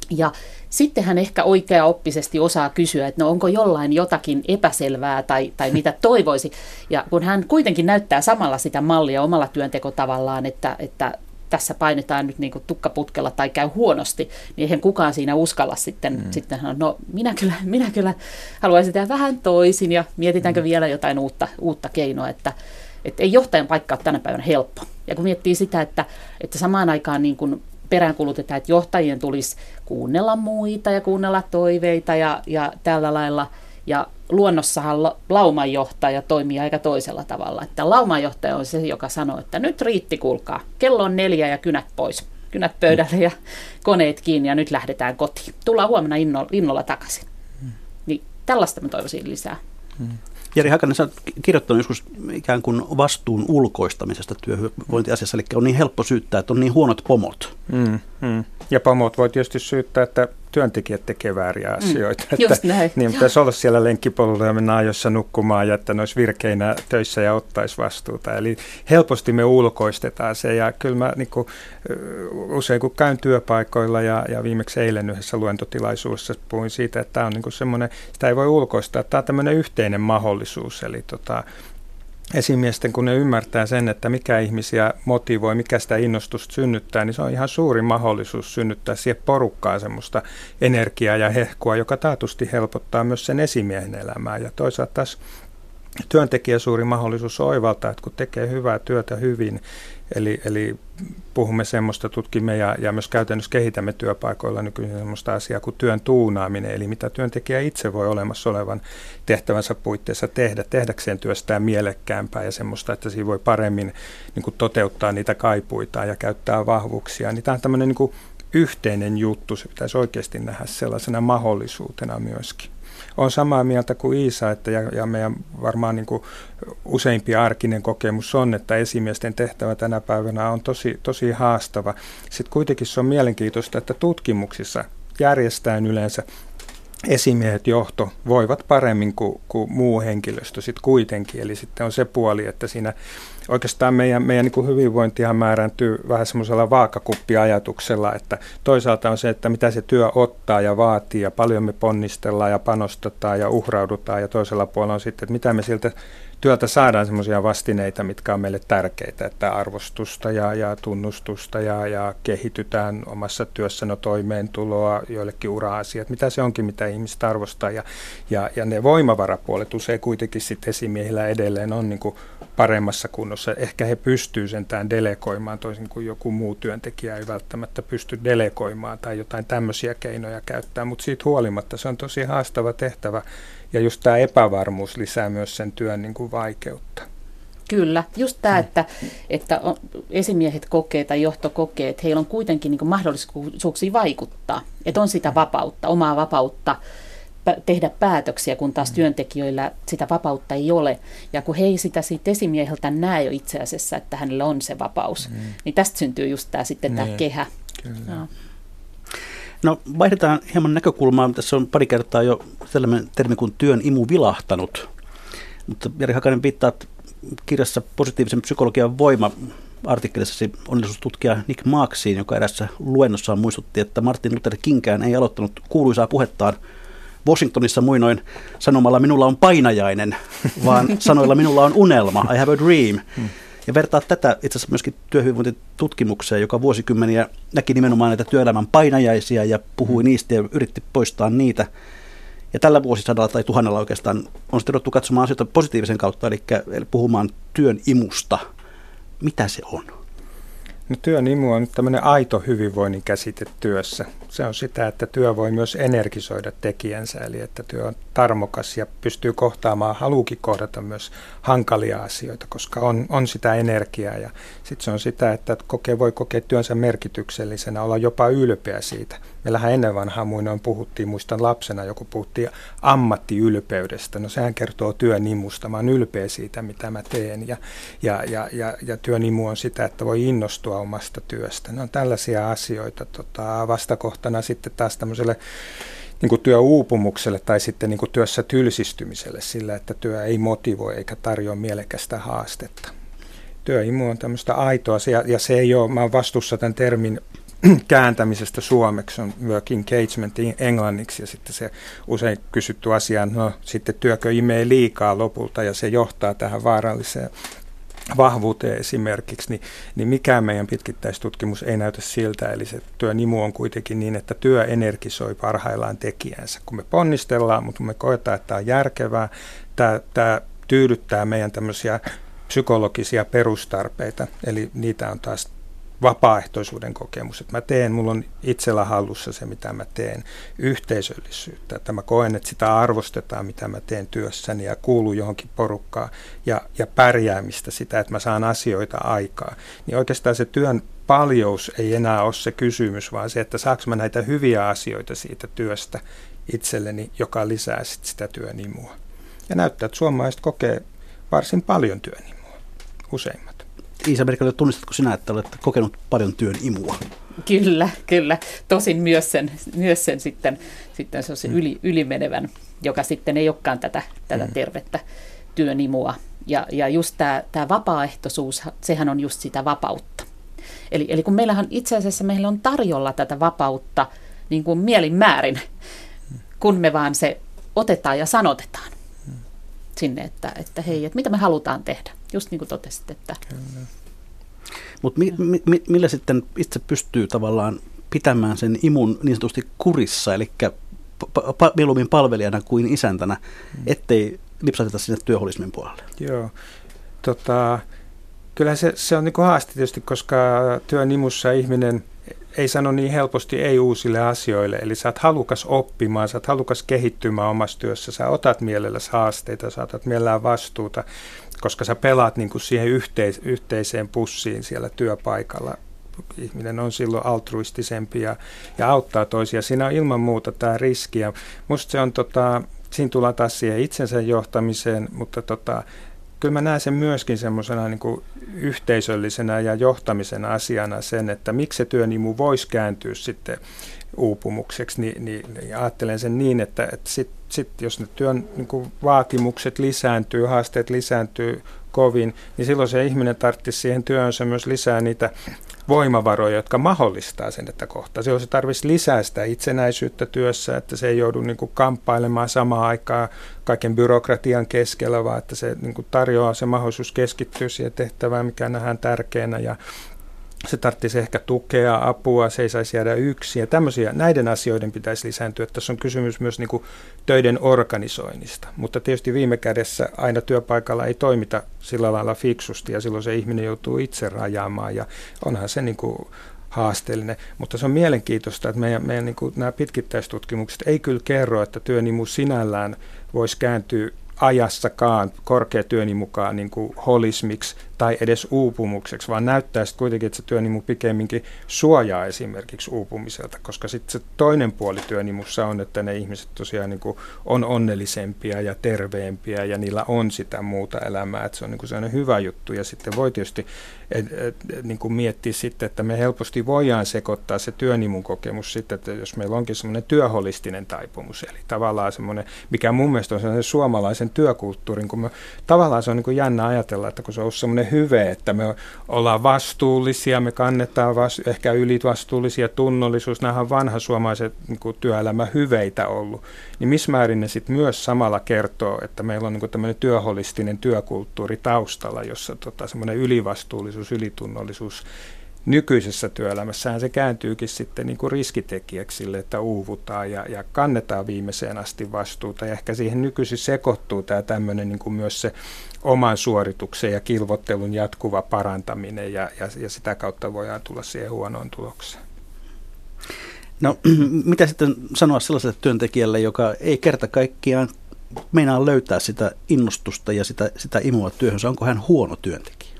Ja sitten hän ehkä oikeaoppisesti osaa kysyä, että no onko jollain jotakin epäselvää tai, tai mitä toivoisi. Ja kun hän kuitenkin näyttää samalla sitä mallia omalla työntekotavallaan, että, että tässä painetaan nyt niin kuin tukkaputkella tai käy huonosti, niin eihän kukaan siinä uskalla sitten. Mm. Sitten hän on, no minä kyllä, minä kyllä haluaisin tehdä vähän toisin ja mietitäänkö mm. vielä jotain uutta, uutta keinoa, että, että ei johtajan paikka ole tänä päivänä helppo. Ja kun miettii sitä, että, että samaan aikaan niin kuin peräänkulutetaan, että johtajien tulisi kuunnella muita ja kuunnella toiveita ja, ja tällä lailla. Ja luonnossahan laumanjohtaja toimii aika toisella tavalla. Että laumanjohtaja on se, joka sanoo, että nyt riitti, kuulkaa. Kello on neljä ja kynät pois. Kynät pöydälle ja koneet kiinni ja nyt lähdetään kotiin. Tullaan huomenna innolla, innolla takaisin. Niin tällaista mä toivoisin lisää. Jari Hakanen, sä oot kirjoittanut joskus ikään kuin vastuun ulkoistamisesta työhyvinvointiasiassa, eli on niin helppo syyttää, että on niin huonot pomot. Mm, mm. Ja pomot voi tietysti syyttää, että työntekijät tekee vääriä asioita. Mm, just että, näin. Niin pitäisi olla siellä lenkkipolulla ja mennä ajoissa nukkumaan ja että ne olisi virkeinä töissä ja ottaisi vastuuta. Eli helposti me ulkoistetaan se ja kyllä mä niin kuin, usein kun käyn työpaikoilla ja, ja viimeksi eilen yhdessä luentotilaisuudessa puhuin siitä, että tämä on niin semmoinen, sitä ei voi ulkoistaa, tämä on tämmöinen yhteinen mahdollisuus. Eli tota, esimiesten, kun ne ymmärtää sen, että mikä ihmisiä motivoi, mikä sitä innostusta synnyttää, niin se on ihan suuri mahdollisuus synnyttää siihen porukkaan semmoista energiaa ja hehkua, joka taatusti helpottaa myös sen esimiehen elämää. Ja toisaalta taas työntekijä suuri mahdollisuus on oivaltaa, että kun tekee hyvää työtä hyvin, eli, eli puhumme semmoista, tutkimme ja, ja myös käytännössä kehitämme työpaikoilla nykyisin semmoista asiaa kuin työn tuunaaminen, eli mitä työntekijä itse voi olemassa olevan tehtävänsä puitteissa tehdä, tehdäkseen työstään mielekkäämpää ja semmoista, että siinä voi paremmin niin kuin toteuttaa niitä kaipuitaan ja käyttää vahvuuksia. Niin tämä on tämmöinen niin kuin yhteinen juttu, se pitäisi oikeasti nähdä sellaisena mahdollisuutena myöskin. Olen samaa mieltä kuin Iisa, että ja, ja meidän varmaan niin kuin useimpi arkinen kokemus on, että esimiesten tehtävä tänä päivänä on tosi, tosi haastava. Sitten kuitenkin se on mielenkiintoista, että tutkimuksissa järjestään yleensä esimiehet, johto voivat paremmin kuin, kuin muu henkilöstö sitten kuitenkin. Eli sitten on se puoli, että siinä oikeastaan meidän, meidän niin kuin hyvinvointihan määrääntyy vähän semmoisella vaakakuppiajatuksella, että toisaalta on se, että mitä se työ ottaa ja vaatii ja paljon me ponnistellaan ja panostetaan ja uhraudutaan ja toisella puolella on sitten, että mitä me siltä työltä saadaan semmoisia vastineita, mitkä on meille tärkeitä, että arvostusta ja, ja tunnustusta ja, ja kehitytään omassa työssä, no toimeentuloa, joillekin ura-asiat, mitä se onkin, mitä ihmiset arvostaa ja, ja, ja ne voimavarapuolet usein kuitenkin sitten esimiehillä edelleen on niin kuin paremmassa kunnossa. Ehkä he pystyvät sentään delegoimaan, toisin kuin joku muu työntekijä ei välttämättä pysty delegoimaan tai jotain tämmöisiä keinoja käyttää, mutta siitä huolimatta se on tosi haastava tehtävä. Ja just tämä epävarmuus lisää myös sen työn niin kuin vaikeutta. Kyllä, just tämä, että, että esimiehet kokee tai johto kokee, että heillä on kuitenkin niin kuin mahdollisuuksia vaikuttaa. Että on sitä vapautta, omaa vapautta tehdä päätöksiä, kun taas työntekijöillä sitä vapautta ei ole. Ja kun he ei sitä siitä esimieheltä näe jo itse asiassa, että hänellä on se vapaus, mm. niin tästä syntyy just tämä, sitten tämä niin. kehä. Kyllä. No vaihdetaan hieman näkökulmaa. Tässä on pari kertaa jo sellainen termi kuin työn imu vilahtanut, mutta Jari Hakanen viittaa kirjassa Positiivisen psykologian voima -artikkelissasi onnellisuustutkija Nick Marksiin, joka erässä luennossaan muistutti, että Martin Luther Kingkään ei aloittanut kuuluisaa puhettaan Washingtonissa muinoin sanomalla minulla on painajainen, vaan sanoilla minulla on unelma, I have a dream. Ja vertaa tätä itse asiassa myöskin työhyvinvointitutkimukseen, joka vuosikymmeniä näki nimenomaan näitä työelämän painajaisia ja puhui niistä ja yritti poistaa niitä. Ja tällä vuosisadalla tai tuhannella oikeastaan on sitten odottu katsomaan asioita positiivisen kautta, eli puhumaan työn imusta. Mitä se on? No, työn imu on tämmöinen aito hyvinvoinnin käsite työssä. Se on sitä, että työ voi myös energisoida tekijänsä, eli että työ on tarmokas ja pystyy kohtaamaan, haluukin kohdata myös hankalia asioita, koska on, on sitä energiaa. Ja sitten se on sitä, että kokee, voi kokea työnsä merkityksellisenä, olla jopa ylpeä siitä. Meillähän ennen vanhaa muinoin puhuttiin, muistan lapsena joku puhuttiin ammattiylpeydestä. No sehän kertoo työn imusta, mä oon ylpeä siitä, mitä mä teen. Ja, ja, ja, ja, ja työn imu on sitä, että voi innostua omasta työstä. Ne on tällaisia asioita tota, vastakohtana sitten taas tämmöiselle niin kuin työuupumukselle tai sitten niin kuin työssä tylsistymiselle sillä, että työ ei motivoi eikä tarjoa mielekästä haastetta. Työimu on tämmöistä aitoa ja, ja se ei ole, mä oon vastuussa tämän termin kääntämisestä suomeksi, on work engagement englanniksi ja sitten se usein kysytty asia, no sitten työkö imee liikaa lopulta ja se johtaa tähän vaaralliseen vahvuuteen esimerkiksi, niin, niin mikään meidän pitkittäistutkimus ei näytä siltä, eli se työn imu on kuitenkin niin, että työ energisoi parhaillaan tekijänsä. Kun me ponnistellaan, mutta kun me koetaan, että tämä on järkevää, tämä, tämä tyydyttää meidän tämmöisiä psykologisia perustarpeita, eli niitä on taas vapaaehtoisuuden kokemus, että mä teen, mulla on itsellä hallussa se, mitä mä teen, yhteisöllisyyttä, että mä koen, että sitä arvostetaan, mitä mä teen työssäni ja kuuluu johonkin porukkaan ja, ja pärjäämistä sitä, että mä saan asioita aikaa, niin oikeastaan se työn paljous ei enää ole se kysymys, vaan se, että saanko mä näitä hyviä asioita siitä työstä itselleni, joka lisää sit sitä työn imua. Ja näyttää, että suomalaiset kokee varsin paljon työn imua, useimmat. Iisa Merikallio, tunnistatko sinä, että olet kokenut paljon työn imua? Kyllä, kyllä. Tosin myös sen, myös sen sitten, sitten se on se yli, ylimenevän, joka sitten ei olekaan tätä, tätä tervettä työn imua. Ja, ja just tämä, tämä vapaaehtoisuus, sehän on just sitä vapautta. Eli, eli kun meillähän itse asiassa meillä on tarjolla tätä vapautta niin kuin mielin määrin, kun me vaan se otetaan ja sanotetaan sinne, että, että hei, että mitä me halutaan tehdä. Just niin kuin totesit, että... Mutta mi, mi, millä sitten itse pystyy tavallaan pitämään sen imun niin sanotusti kurissa, eli mieluummin palvelijana kuin isäntänä, ettei lipsateta sinne työholismin puolelle? Joo, tota, kyllä se, se on niin kuin haaste tietysti, koska työn imussa ihminen ei sano niin helposti ei uusille asioille, eli sä oot halukas oppimaan, sä oot halukas kehittymään omassa työssä, sä otat mielelläsi haasteita, sä otat mielellään vastuuta, koska sä pelaat niin kuin siihen yhteis- yhteiseen pussiin siellä työpaikalla ihminen on silloin altruistisempi ja, ja auttaa toisia. Siinä on ilman muuta tämä riski. Ja musta se on, tota, siinä tullaan taas siihen itsensä johtamiseen, mutta tota, kyllä mä näen sen myöskin semmoisena niin kuin yhteisöllisenä ja johtamisen asiana sen, että miksi se työnimu voisi kääntyä sitten uupumukseksi, niin, niin, niin ajattelen sen niin, että, että sitten sit, jos ne työn niin kuin vaatimukset lisääntyy, haasteet lisääntyy kovin, niin silloin se ihminen tarvitsisi siihen työnsä myös lisää niitä voimavaroja, jotka mahdollistaa sen, että kohta. Silloin se tarvitsisi lisää sitä itsenäisyyttä työssä, että se ei joudu niin kuin kamppailemaan samaan aikaan kaiken byrokratian keskellä, vaan että se niin kuin tarjoaa se mahdollisuus keskittyä siihen tehtävään, mikä nähdään tärkeänä, ja se tarvitsisi ehkä tukea, apua, se ei saisi jäädä yksin ja tämmöisiä. Näiden asioiden pitäisi lisääntyä. Tässä on kysymys myös niin kuin töiden organisoinnista, mutta tietysti viime kädessä aina työpaikalla ei toimita sillä lailla fiksusti ja silloin se ihminen joutuu itse rajaamaan ja onhan se niin kuin haasteellinen. Mutta se on mielenkiintoista, että meidän, meidän niin kuin nämä pitkittäistutkimukset ei kyllä kerro, että työnimu sinällään voisi kääntyä ajassakaan korkea työnimukaan niin kuin holismiksi tai edes uupumukseksi, vaan näyttää sitten kuitenkin, että se työnimu pikemminkin suojaa esimerkiksi uupumiselta, koska sitten se toinen puoli työnimussa on, että ne ihmiset tosiaan niin kuin on onnellisempia ja terveempiä ja niillä on sitä muuta elämää, että se on niin kuin sellainen hyvä juttu ja sitten voi tietysti et, et, et, niin kuin miettiä sitten, että me helposti voidaan sekoittaa se työnimun kokemus sitten, että jos meillä onkin semmoinen työholistinen taipumus, eli tavallaan semmoinen, mikä mun mielestä on sellainen suomalaisen työkulttuurin, kun me, tavallaan se on niin kuin jännä ajatella, että kun se on semmoinen hyve, että me ollaan vastuullisia, me kannetaan vas- ehkä ylivastuullisia, tunnollisuus, nämä on vanhasuomaiset niin kuin työelämä hyveitä ollut, niin missä määrin ne sitten myös samalla kertoo, että meillä on niin kuin tämmöinen työholistinen työkulttuuri taustalla, jossa tota, semmoinen ylivastuullisuus, ylitunnollisuus nykyisessä työelämässähän se kääntyykin sitten niin kuin riskitekijäksi sille, että uuvutaan ja, ja kannetaan viimeiseen asti vastuuta ja ehkä siihen nykyisin sekoittuu tämä tämmöinen niin kuin myös se oman suorituksen ja kilvottelun jatkuva parantaminen ja, ja, ja sitä kautta voidaan tulla siihen huonoon tulokseen. No mitä sitten sanoa sellaiselle työntekijälle, joka ei kerta kaikkiaan meinaa löytää sitä innostusta ja sitä, sitä imua työhönsä, onko hän huono työntekijä?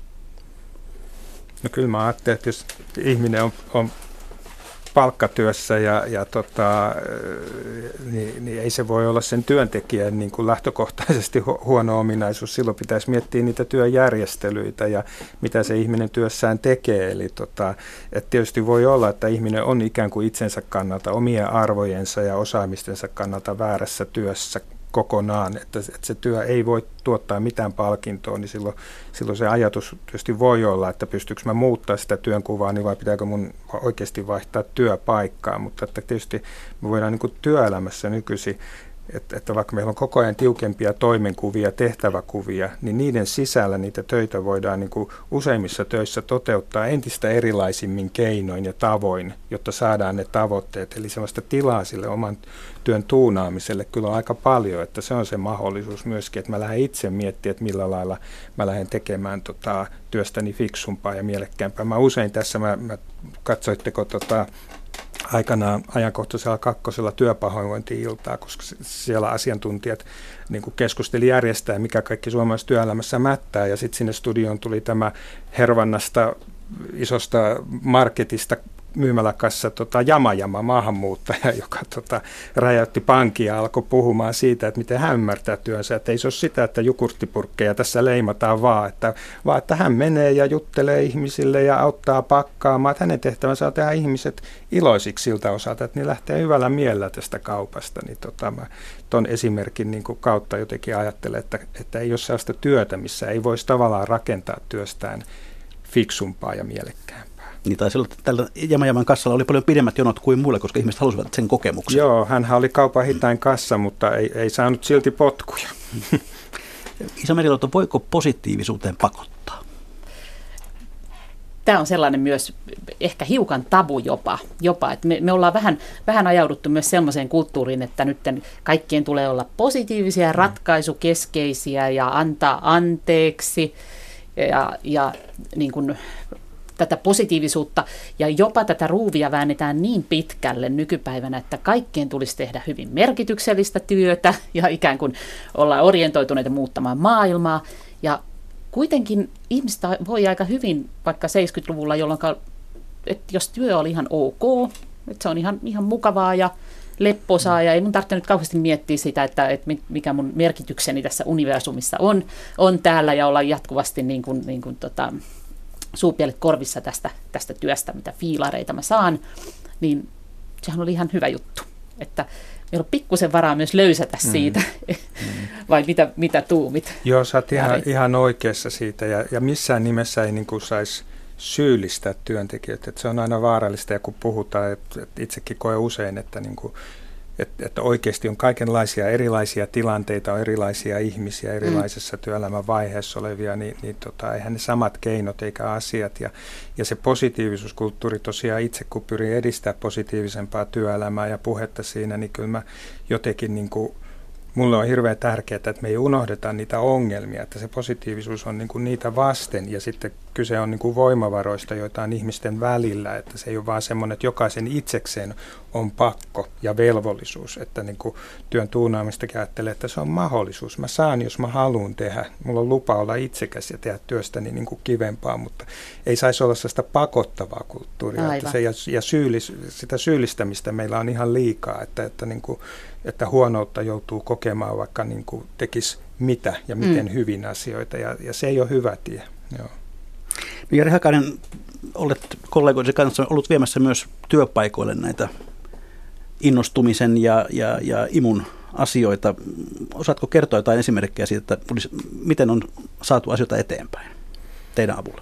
No kyllä mä ajattelen, että jos ihminen on, on palkkatyössä ja, ja tota, niin, niin ei se voi olla sen työntekijän niin kuin lähtökohtaisesti huono ominaisuus. Silloin pitäisi miettiä niitä työjärjestelyitä ja mitä se ihminen työssään tekee. Eli tota, että tietysti voi olla, että ihminen on ikään kuin itsensä kannalta, omien arvojensa ja osaamistensa kannalta väärässä työssä kokonaan, että, että se työ ei voi tuottaa mitään palkintoa, niin silloin, silloin se ajatus tietysti voi olla, että pystyykö mä muuttaa sitä työnkuvaa, niin vai pitääkö mun oikeasti vaihtaa työpaikkaa, mutta että tietysti me voidaan niin kuin työelämässä nykyisin, että, että vaikka meillä on koko ajan tiukempia toimenkuvia, tehtäväkuvia, niin niiden sisällä niitä töitä voidaan niin kuin useimmissa töissä toteuttaa entistä erilaisimmin keinoin ja tavoin, jotta saadaan ne tavoitteet. Eli sellaista tilaa sille oman työn tuunaamiselle kyllä on aika paljon, että se on se mahdollisuus myöskin, että mä lähden itse miettimään, että millä lailla mä lähden tekemään tota, työstäni fiksumpaa ja mielekkäämpää. Mä usein tässä, mä, mä katsoitteko tota... aikanaan ajankohtaisella kakkosella työpahoinvointi-iltaa, koska siellä asiantuntijat niin kuin keskusteli järjestää, mikä kaikki suomalaisessa työelämässä mättää. Ja sitten sinne studioon tuli tämä Hervannasta isosta marketista myymäläkassa tota, jamajama maahanmuuttaja, joka tota, räjäytti pankia ja alkoi puhumaan siitä, että miten hän ymmärtää työnsä. Että ei se ole sitä, että jukurttipurkkeja tässä leimataan vaan, että, vaan että hän menee ja juttelee ihmisille ja auttaa pakkaamaan. Että hänen tehtävänsä on tehdä ihmiset iloisiksi siltä osalta, että ne lähtee hyvällä mielellä tästä kaupasta. Niin tota, mä ton esimerkin niin kuin kautta jotenkin ajattelen, että, että ei ole sellaista työtä, missä ei voisi tavallaan rakentaa työstään fiksumpaa ja mielekkäämpää. Niin taisi olla, että tällä Jamajaman kassalla oli paljon pidemmät jonot kuin muilla, koska ihmiset halusivat sen kokemuksen. Joo, hänhän oli kaupan hitain kassa, mutta ei, ei saanut silti potkuja. Iisa Merikaltio, voiko positiivisuuteen pakottaa? Tämä on sellainen myös ehkä hiukan tabu jopa, jopa. Että me, me ollaan vähän, vähän ajauduttu myös sellaiseen kulttuuriin, että nyt kaikkien tulee olla positiivisia, ratkaisukeskeisiä ja antaa anteeksi ja, ja niin kuin tätä positiivisuutta ja jopa tätä ruuvia väännetään niin pitkälle nykypäivänä, että kaikkien tulisi tehdä hyvin merkityksellistä työtä ja ikään kuin olla orientoituneita muuttamaan maailmaa. Ja kuitenkin ihmistä voi aika hyvin, vaikka seitsemänkymmentäluvulla, jolloin että jos työ oli ihan ok, että se on ihan, ihan mukavaa ja lepposaa ja ei mun tarvitse kauheasti miettiä sitä, että, että mikä mun merkitykseni tässä universumissa on, on täällä ja olla jatkuvasti niin kuin, niin kuin tota, suupielet korvissa tästä, tästä työstä, mitä fiilareita mä saan, niin sehän oli ihan hyvä juttu, että meillä on pikkusen varaa myös löysätä siitä, mm-hmm. vai mitä, mitä tuumit? Joo, sä oot ihan, ihan oikeassa siitä, ja, ja missään nimessä ei niin kuin saisi syyllistää työntekijöitä. Et se on aina vaarallista, ja kun puhutaan, että et itsekin koen usein, että niin kuin, et, et oikeasti on kaikenlaisia erilaisia tilanteita, on erilaisia ihmisiä, erilaisessa mm. työelämän vaiheessa olevia, niin, niin tota, eihän ne samat keinot eikä asiat. Ja, ja se positiivisuuskulttuuri tosiaan itse, kun pyrin edistämään positiivisempaa työelämää ja puhetta siinä, niin kyllä mä jotenkin, niin kuin, mulle on hirveän tärkeää, että me ei unohdeta niitä ongelmia, että se positiivisuus on niin kuin niitä vasten, ja sitten kyse on niin kuin voimavaroista, joita on ihmisten välillä, että se ei ole vaan semmoinen, että jokaisen itsekseen on pakko ja velvollisuus, että niin kuin työn tuunaamistakin ajattelee, että se on mahdollisuus. Mä saan, jos mä haluan tehdä. Mulla on lupa olla itsekäs ja tehdä työstäni niin kuin kivempaa, mutta ei saisi olla sellaista pakottavaa kulttuuria. Että se, ja ja syyllis, sitä syyllistämistä meillä on ihan liikaa, että, että, niin kuin, että huonoutta joutuu kokemaan, vaikka niin kuin tekisi mitä ja miten mm. hyvin asioita, ja, ja se ei ole hyvä tie. Joo. No, Jari Hakanen, olet kollegoiden kanssa ollut viemässä myös työpaikoille näitä innostumisen ja, ja, ja imun asioita. Osaatko kertoa jotain esimerkkejä siitä, että miten on saatu asioita eteenpäin teidän avulla?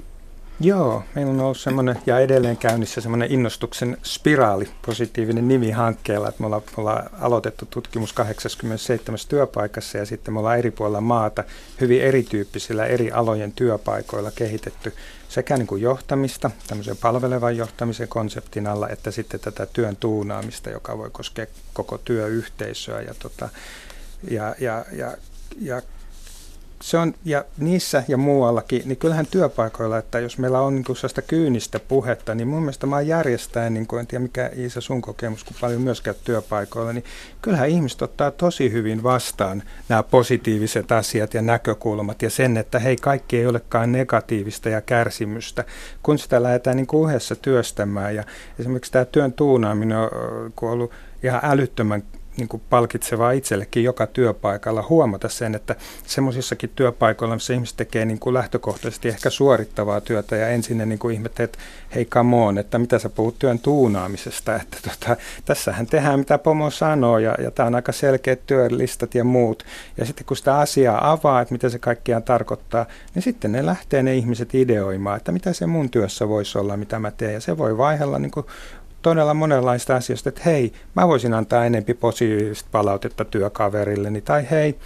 Joo, meillä on ollut semmoinen ja edelleen käynnissä semmoinen innostuksen spiraali, positiivinen nimi hankkeella. Me ollaan, me ollaan aloitettu tutkimus kahdeksankymmentäseitsemän työpaikassa, ja sitten me ollaan eri puolilla maata hyvin erityyppisillä eri alojen työpaikoilla kehitetty sekä niin kuin johtamista, tämmöisen palvelevan johtamisen konseptin alla, että sitten tätä työn tuunaamista, joka voi koskea koko työyhteisöä ja, tota, ja, ja, ja, ja se on, ja niissä ja muuallakin, niin kyllähän työpaikoilla, että jos meillä on niin kuin sellaista kyynistä puhetta, niin mun mielestä mä järjestän, niin kuin, en tiedä mikä Iisa sun kokemus, kun paljon myös käyt työpaikoilla, niin kyllähän ihmiset ottaa tosi hyvin vastaan nämä positiiviset asiat ja näkökulmat ja sen, että hei, kaikki ei olekaan negatiivista ja kärsimystä, kun sitä lähdetään niin kuin yhdessä työstämään. Ja esimerkiksi tämä työn tuunaaminen on ollut ihan älyttömän niin kuin palkitsevaa itsellekin joka työpaikalla huomata sen, että semmoisissakin työpaikoilla, missä ihmiset tekee niin kuin lähtökohtaisesti ehkä suorittavaa työtä ja ensin ne niin kuin ihmettelee, että hei come on, että mitä sä puhut työn tuunaamisesta, että tota, tässähän tehdään mitä pomo sanoo, ja, ja tämä on aika selkeät työlistat ja muut, ja sitten kun sitä asiaa avaa, että mitä se kaikkiaan tarkoittaa, niin sitten ne lähtee ne ihmiset ideoimaan, että mitä se mun työssä voisi olla, mitä mä teen, ja se voi vaihella niin kuin todella monenlaista asioista, että hei, mä voisin antaa enempi positiivista palautetta työkaverilleni, tai hei,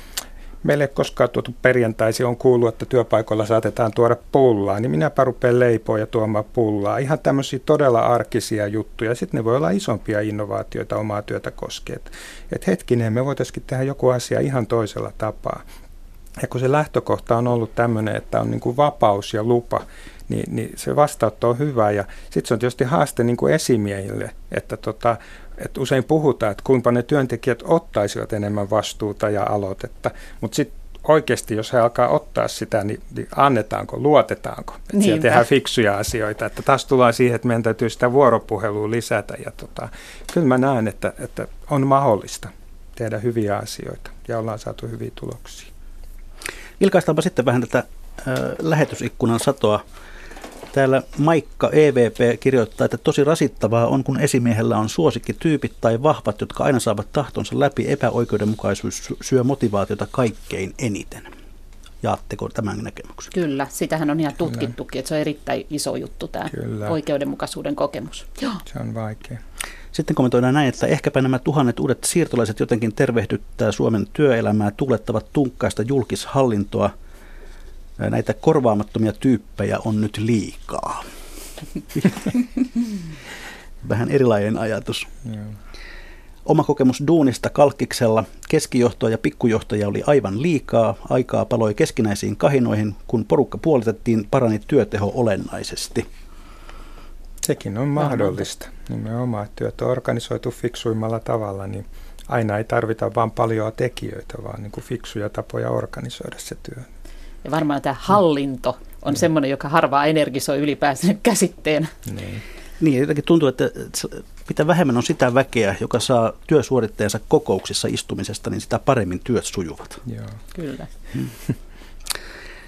meille ei koskaan tuotu perjantaisi, on kuullut, että työpaikoilla saatetaan tuoda pullaa, niin minäpä rupean leipoon ja tuomaan pullaa. Ihan tämmöisiä todella arkisia juttuja. Sitten ne voi olla isompia innovaatioita omaa työtä koskien. Että hetkinen, me voitaisiin tehdä joku asia ihan toisella tapaa. Ja kun se lähtökohta on ollut tämmöinen, että on niin kuin vapaus ja lupa, Niin, niin se vastaanotto on hyvä, ja sitten se on tietysti haaste niin kuin esimiehille, että, tota, että usein puhutaan, että kuinka ne työntekijät ottaisivat enemmän vastuuta ja aloitetta, mutta sitten oikeasti, jos he alkaa ottaa sitä, niin, niin annetaanko, luotetaanko, että Niinpä. Siellä tehdään fiksuja asioita, että taas tullaan siihen, että meidän täytyy sitä vuoropuhelua lisätä, ja tota, kyllä mä näen, että, että on mahdollista tehdä hyviä asioita, ja ollaan saatu hyviä tuloksia. Vilkaistaanpa sitten vähän tätä äh, lähetysikkunan satoa. Täällä Maikka E V P kirjoittaa, että tosi rasittavaa on, kun esimiehellä on suosikkityypit tai vahvat, jotka aina saavat tahtonsa läpi. Epäoikeudenmukaisuus syö motivaatiota kaikkein eniten. Jaatteko tämän näkemyksen? Kyllä, sitähän on ihan tutkittukin, että se on erittäin iso juttu tämä Kyllä. oikeudenmukaisuuden kokemus. Joo. Se on vaikea. Sitten kommentoidaan näin, että ehkäpä nämä tuhannet uudet siirtolaiset jotenkin tervehdyttää Suomen työelämää, tuulettavat tunkkaista julkishallintoa. Näitä korvaamattomia tyyppejä on nyt liikaa. Vähän erilainen ajatus. Oma kokemus duunista Kalkkiksella. Keskijohtoa ja pikkujohtoja oli aivan liikaa. Aikaa paloi keskinäisiin kahinoihin. Kun porukka puolitettiin, parani työteho olennaisesti. Sekin on mahdollista. Nimenomaan, että työt on organisoitu fiksuimmalla tavalla, niin aina ei tarvita vaan paljon tekijöitä, vaan niin kuin fiksuja tapoja organisoida se työ. Ja varmaan tämä hallinto on mm. semmoinen, joka harvaa energisoi ylipäänsä käsitteenä. Mm. Niin, jotenkin tuntuu, että mitä vähemmän on sitä väkeä, joka saa työsuoritteensa kokouksissa istumisesta, niin sitä paremmin työt sujuvat. Joo. Kyllä.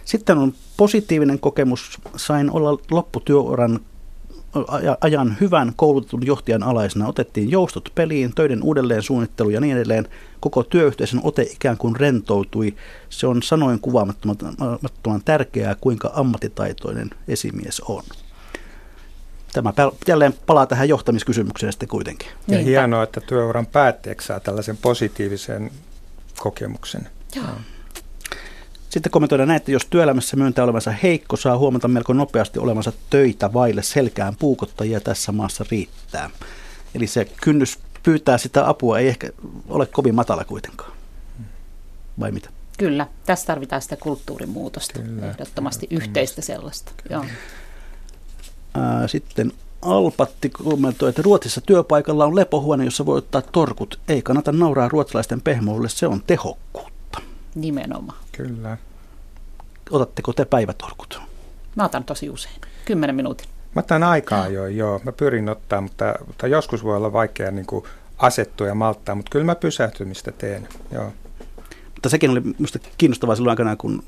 Sitten on positiivinen kokemus. Sain olla lopputyöuran ajan hyvän koulutetun johtajan alaisena. Otettiin joustot peliin, töiden uudelleen suunnittelu ja niin edelleen. Koko työyhteisön ote ikään kuin rentoutui. Se on sanoin kuvaamattoman tärkeää, kuinka ammattitaitoinen esimies on. Tämä jälleen palaa tähän johtamiskysymykseen sitten kuitenkin. Ja hienoa, että työuran päätteeksi saa tällaisen positiivisen kokemuksen. Joo. Sitten kommentoidaan näin, että jos työelämässä myöntää olevansa heikko, saa huomata melko nopeasti olevansa töitä vaille selkään puukottajia tässä maassa riittää. Eli se kynnys pyytää sitä apua ei ehkä ole kovin matala kuitenkaan. Vai mitä? Kyllä, tässä tarvitaan sitä kulttuurimuutosta, kyllä, ehdottomasti kyllä, yhteistä sellaista. Joo. Sitten Alpatti kommentoi, että Ruotsissa työpaikalla on lepohuone, jossa voi ottaa torkut. Ei kannata nauraa ruotsalaisten pehmoille, se on tehokkuutta. Nimenomaan. Kyllä. Otatteko te päivätorkut? Mä otan tosi usein, kymmenen minuutin. Mä otan aikaa jo, joo. Mä pyrin ottaa, mutta, mutta joskus voi olla vaikea niin kuin asettua ja malttaa, mutta kyllä mä pysähtymistä teen, joo. Mutta sekin oli minusta kiinnostavaa silloin aikanaan, kun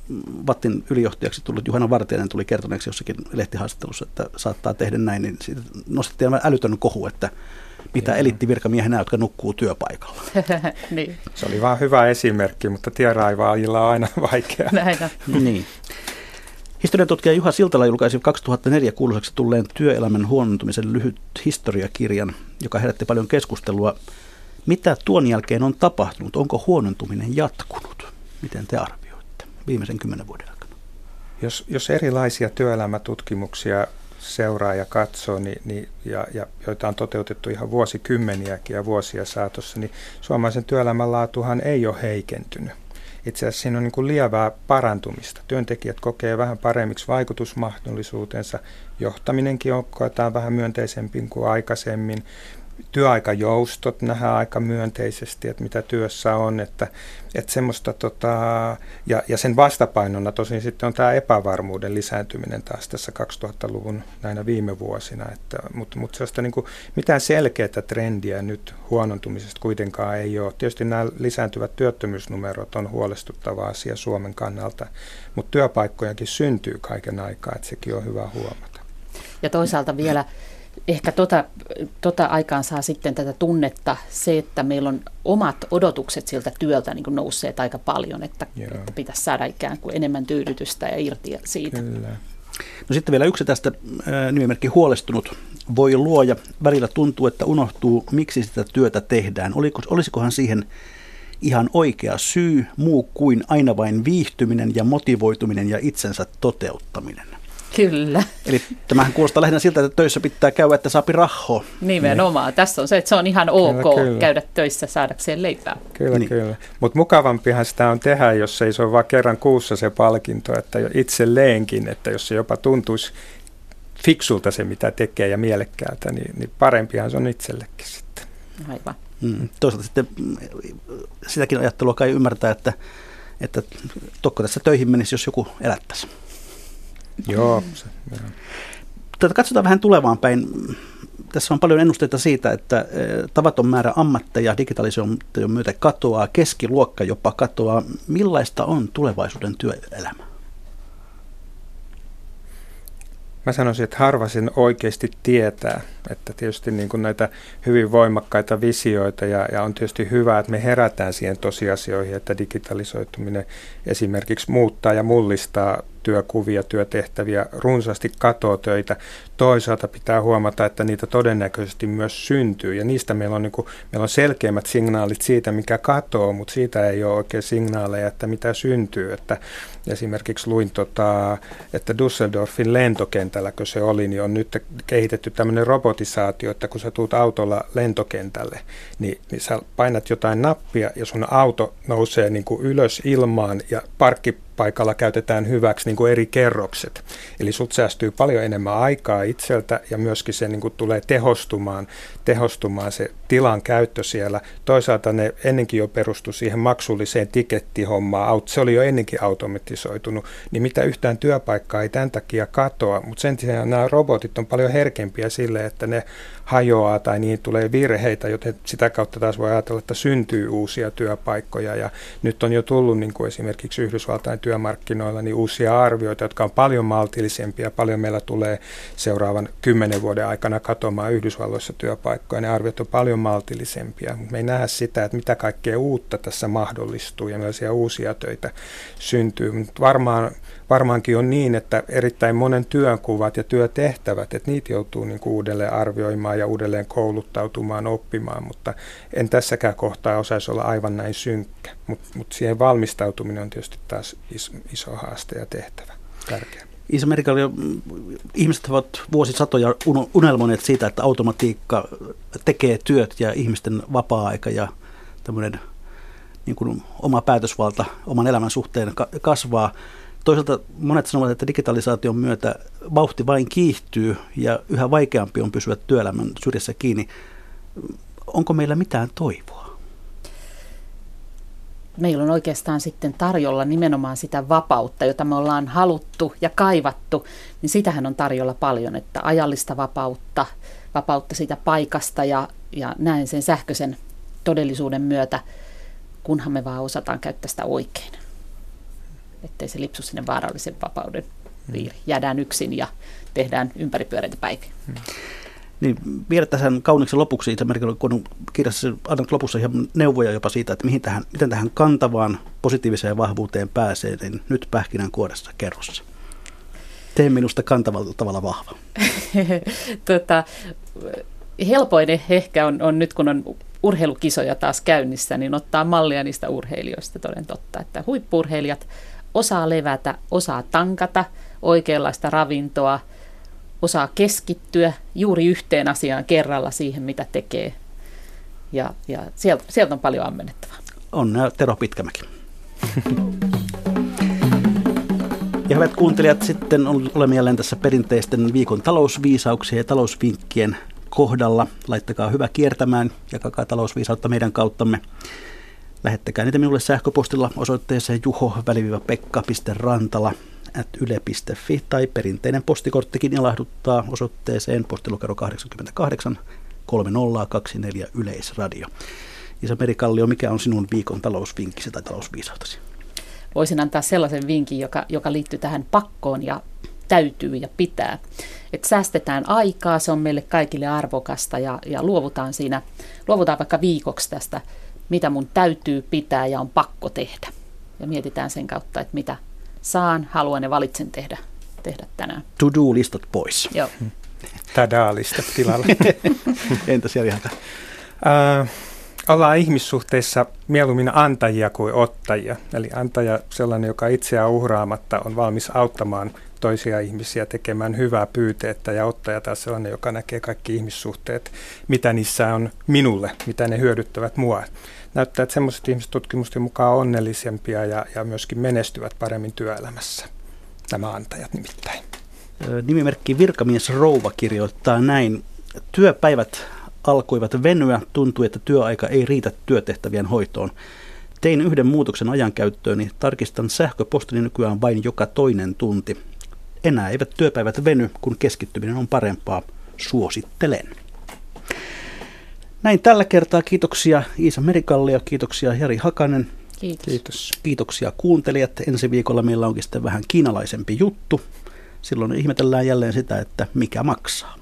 Vattin ylijohtajaksi tullut Juhana Vartiainen tuli kertoneeksi jossakin lehtihaastattelussa, että saattaa tehdä näin, niin siitä nostettiin älytön kohu, että mitä elittivirkamiehenä, jotka nukkuu työpaikalla. Niin. Se oli vaan hyvä esimerkki, mutta tienraivaajilla on aina vaikeaa. Näin on. Niin. Historiantutkija Juha Siltala julkaisi kaksituhattaneljä kuuluisaksi tulleen työelämän huonontumisen lyhyt historiakirjan, joka herätti paljon keskustelua. Mitä tuon jälkeen on tapahtunut? Onko huonontuminen jatkunut? Miten te arvioitte viimeisen kymmenen vuoden aikana? Jos, jos erilaisia työelämätutkimuksia seuraa ja katsoo, niin, niin, ja, ja joita on toteutettu ihan vuosikymmeniäkin ja vuosia saatossa, niin suomalaisen työelämän laatuhan ei ole heikentynyt. Itse asiassa siinä on niin kuin lievää parantumista. Työntekijät kokee vähän paremmiksi vaikutusmahdollisuutensa. Johtaminenkin on koetaan vähän myönteisempi kuin aikaisemmin. Työaikajoustot nähdään aika myönteisesti, että mitä työssä on, että, että semmoista, tota, ja, ja sen vastapainona tosin sitten on tämä epävarmuuden lisääntyminen taas tässä kaksituhattaluvun näinä viime vuosina, että, mutta, mutta sellaista niin kuin mitään selkeää trendiä nyt huonontumisesta kuitenkaan ei ole. Tietysti nämä lisääntyvät työttömyysnumerot on huolestuttava asia Suomen kannalta, mutta työpaikkojakin syntyy kaiken aikaa, että sekin on hyvä huomata. Ja toisaalta vielä ehkä tota, tota aikaan saa sitten tätä tunnetta se, että meillä on omat odotukset siltä työltä niin kuin nousseet aika paljon, että, että pitäisi saada ikään kuin enemmän tyydytystä ja irti siitä. Kyllä. No sitten vielä yksi tästä äh, nimimerkki huolestunut. Voi luoja, välillä tuntuu, että unohtuu, miksi sitä työtä tehdään. Oliko, olisikohan siihen ihan oikea syy, muu kuin aina vain viihtyminen ja motivoituminen ja itsensä toteuttaminen? Kyllä. Eli tämähän kuulostaa lähinnä siltä, että töissä pitää käydä, että saapi rahaa. Nimenomaan. Niin. Tässä on se, että se on ihan ok kyllä, kyllä. käydä töissä saadakseen leipää. Kyllä, niin. kyllä. Mutta mukavampihan sitä on tehdä, jos ei se ole vaan kerran kuussa se palkinto, että itse leenkin, että jos se jopa tuntuisi fiksulta se, mitä tekee ja mielekkäältä, niin, niin parempihan se on itsellekin sitten. Aivan. Mm. Toisaalta sitten sitäkin ajattelua kai ymmärtää, että, että tokko tässä töihin menisi, jos joku elättäisi. Joo. Katsotaan vähän tulevaan päin. Tässä on paljon ennusteita siitä, että tavaton määrä ammatteja digitalisaation myötä katoaa, keskiluokka jopa katoaa. Millaista on tulevaisuuden työelämä? Mä sanoisin, että harva sen oikeasti tietää, että tietysti niin kuin näitä hyvin voimakkaita visioita ja, ja on tietysti hyvä, että me herätään siihen tosiasioihin, että digitalisoituminen esimerkiksi muuttaa ja mullistaa työkuvia, työtehtäviä, runsaasti katoo töitä. Toisaalta pitää huomata, että niitä todennäköisesti myös syntyy ja niistä meillä on, niin kuin, meillä on selkeimmät signaalit siitä, mikä katoo, mutta siitä ei ole oikein signaaleja, että mitä syntyy. Että esimerkiksi luin, tota, että Düsseldorfin lentokentällä, kun se oli, niin on nyt kehitetty tämmöinen robotisaatio, että kun sä tuut autolla lentokentälle, niin, niin sä painat jotain nappia ja sun auto nousee niin kuin ylös ilmaan ja parkki työpaikalla käytetään hyväksi niin kuin eri kerrokset. Eli sut säästyy paljon enemmän aikaa itseltä ja myöskin se niin kuin tulee tehostumaan, tehostumaan se tilan käyttö siellä. Toisaalta ne ennenkin jo perustui siihen maksulliseen tikettihommaan. Se oli jo ennenkin automatisoitunut, niin mitä yhtään työpaikkaa ei tämän takia katoa. Mutta sen sijaan nämä robotit on paljon herkempiä sille, että ne hajoaa tai niihin tulee virheitä, joten sitä kautta taas voi ajatella, että syntyy uusia työpaikkoja. Ja nyt on jo tullut niin kuin esimerkiksi Yhdysvaltain työmarkkinoilla niin uusia arvioita, jotka on paljon maltillisempia. Paljon meillä tulee seuraavan kymmenen vuoden aikana katoamaan Yhdysvalloissa työpaikkoja. Ne arviot on paljon maltillisempia. Me ei nähdä sitä, että mitä kaikkea uutta tässä mahdollistuu ja millaisia uusia töitä syntyy. Mutta varmaan, varmaankin on niin, että erittäin monen työnkuvat ja työtehtävät, että niitä joutuu niin kuin uudelleen arvioimaan ja uudelleen kouluttautumaan, oppimaan, mutta en tässäkään kohtaa osaisi olla aivan näin synkkä. Mutta mut siihen valmistautuminen on tietysti taas iso, iso haaste ja tehtävä, tärkeä. Iisa Merikallio, ihmiset ovat vuosisatoja unelmoineet siitä, että automatiikka tekee työt ja ihmisten vapaa-aika ja tämmöinen niin kuin oma päätösvalta oman elämän suhteen kasvaa. Toisaalta monet sanovat, että digitalisaation myötä vauhti vain kiihtyy ja yhä vaikeampi on pysyä työelämän syrjässä kiinni. Onko meillä mitään toivoa? Meillä on oikeastaan sitten tarjolla nimenomaan sitä vapautta, jota me ollaan haluttu ja kaivattu, niin sitähän on tarjolla paljon, että ajallista vapautta, vapautta siitä paikasta ja, ja näen sen sähköisen todellisuuden myötä, kunhan me vaan osataan käyttää sitä oikein. Ettei se lipsu sinne vaarallisen vapauden piiriin. Jäädään yksin ja tehdään ympäripyöreitä päiviä. Hmm. Niin, vielä tähän kauniiksi lopuksi, Iisa Merikallio, kun kirjassa annat lopussa ihan neuvoja jopa siitä, että mihin tähän, miten tähän kantavaan positiiviseen vahvuuteen pääsee, niin nyt pähkinänkuoressa kerrossa. Tee minusta kantavalla tavalla vahva. tota, helpoinen ehkä on, on nyt, kun on urheilukisoja taas käynnissä, niin ottaa mallia niistä urheilijoista toden totta, että huippu-urheilijat osaa levätä, osaa tankata oikeanlaista ravintoa, osaa keskittyä juuri yhteen asiaan kerralla siihen, mitä tekee. Ja, ja sieltä, sieltä on paljon ammennettavaa. Onnea Tero Pitkämäki. Ja hyvät kuuntelijat, sitten olemme jälleen tässä perinteisten viikon talousviisauksien ja talousvinkkien kohdalla. Laittakaa hyvä kiertämään, jakakaa talousviisautta meidän kauttamme. Lähettäkää niitä minulle sähköpostilla osoitteeseen juho pekka piste rantala ät yle piste fi tai perinteinen postikorttikin ilahduttaa osoitteeseen postilukero kahdeksankymmentäkahdeksan kolmekymmentäkaksi neljä Yleisradio. Iisa Merikallio, mikä on sinun viikon talousvinkkisi tai talousviisautasi? Voisin antaa sellaisen vinkin, joka, joka liittyy tähän pakkoon ja täytyy ja pitää. Että säästetään aikaa, se on meille kaikille arvokasta ja, ja luovutaan siinä, luovutaan vaikka viikoksi tästä, mitä mun täytyy pitää ja on pakko tehdä. Ja mietitään sen kautta, että mitä saan, haluan ja valitsen tehdä, tehdä tänään. To-do-listat pois. Joo. Tadaa-listat tilalle. Entäs Jari Hakanen? Uh, ollaan ihmissuhteissa mieluummin antajia kuin ottajia. Eli antaja, sellainen, joka itseään uhraamatta on valmis auttamaan toisia ihmisiä tekemään hyvää pyyteettä, ja ottaja taas sellainen, joka näkee kaikki ihmissuhteet, mitä niissä on minulle, mitä ne hyödyttävät mua. Näyttää, että semmoiset ihmiset tutkimusten mukaan on onnellisempia ja, ja myöskin menestyvät paremmin työelämässä, nämä antajat nimittäin. Nimimerkki Virkamies Rouva kirjoittaa näin. Työpäivät alkoivat venyä, tuntui, että työaika ei riitä työtehtävien hoitoon. Tein yhden muutoksen ajankäyttööni, tarkistan sähköpostini nykyään vain joka toinen tunti. Enää eivät työpäivät veny, kun keskittyminen on parempaa. Suosittelen. Näin tällä kertaa. Kiitoksia Iisa Merikallio, kiitoksia Jari Hakanen. Kiitos. Kiitos. Kiitoksia kuuntelijat. Ensi viikolla meillä onkin sitten vähän kiinalaisempi juttu. Silloin ihmetellään jälleen sitä, että mikä maksaa.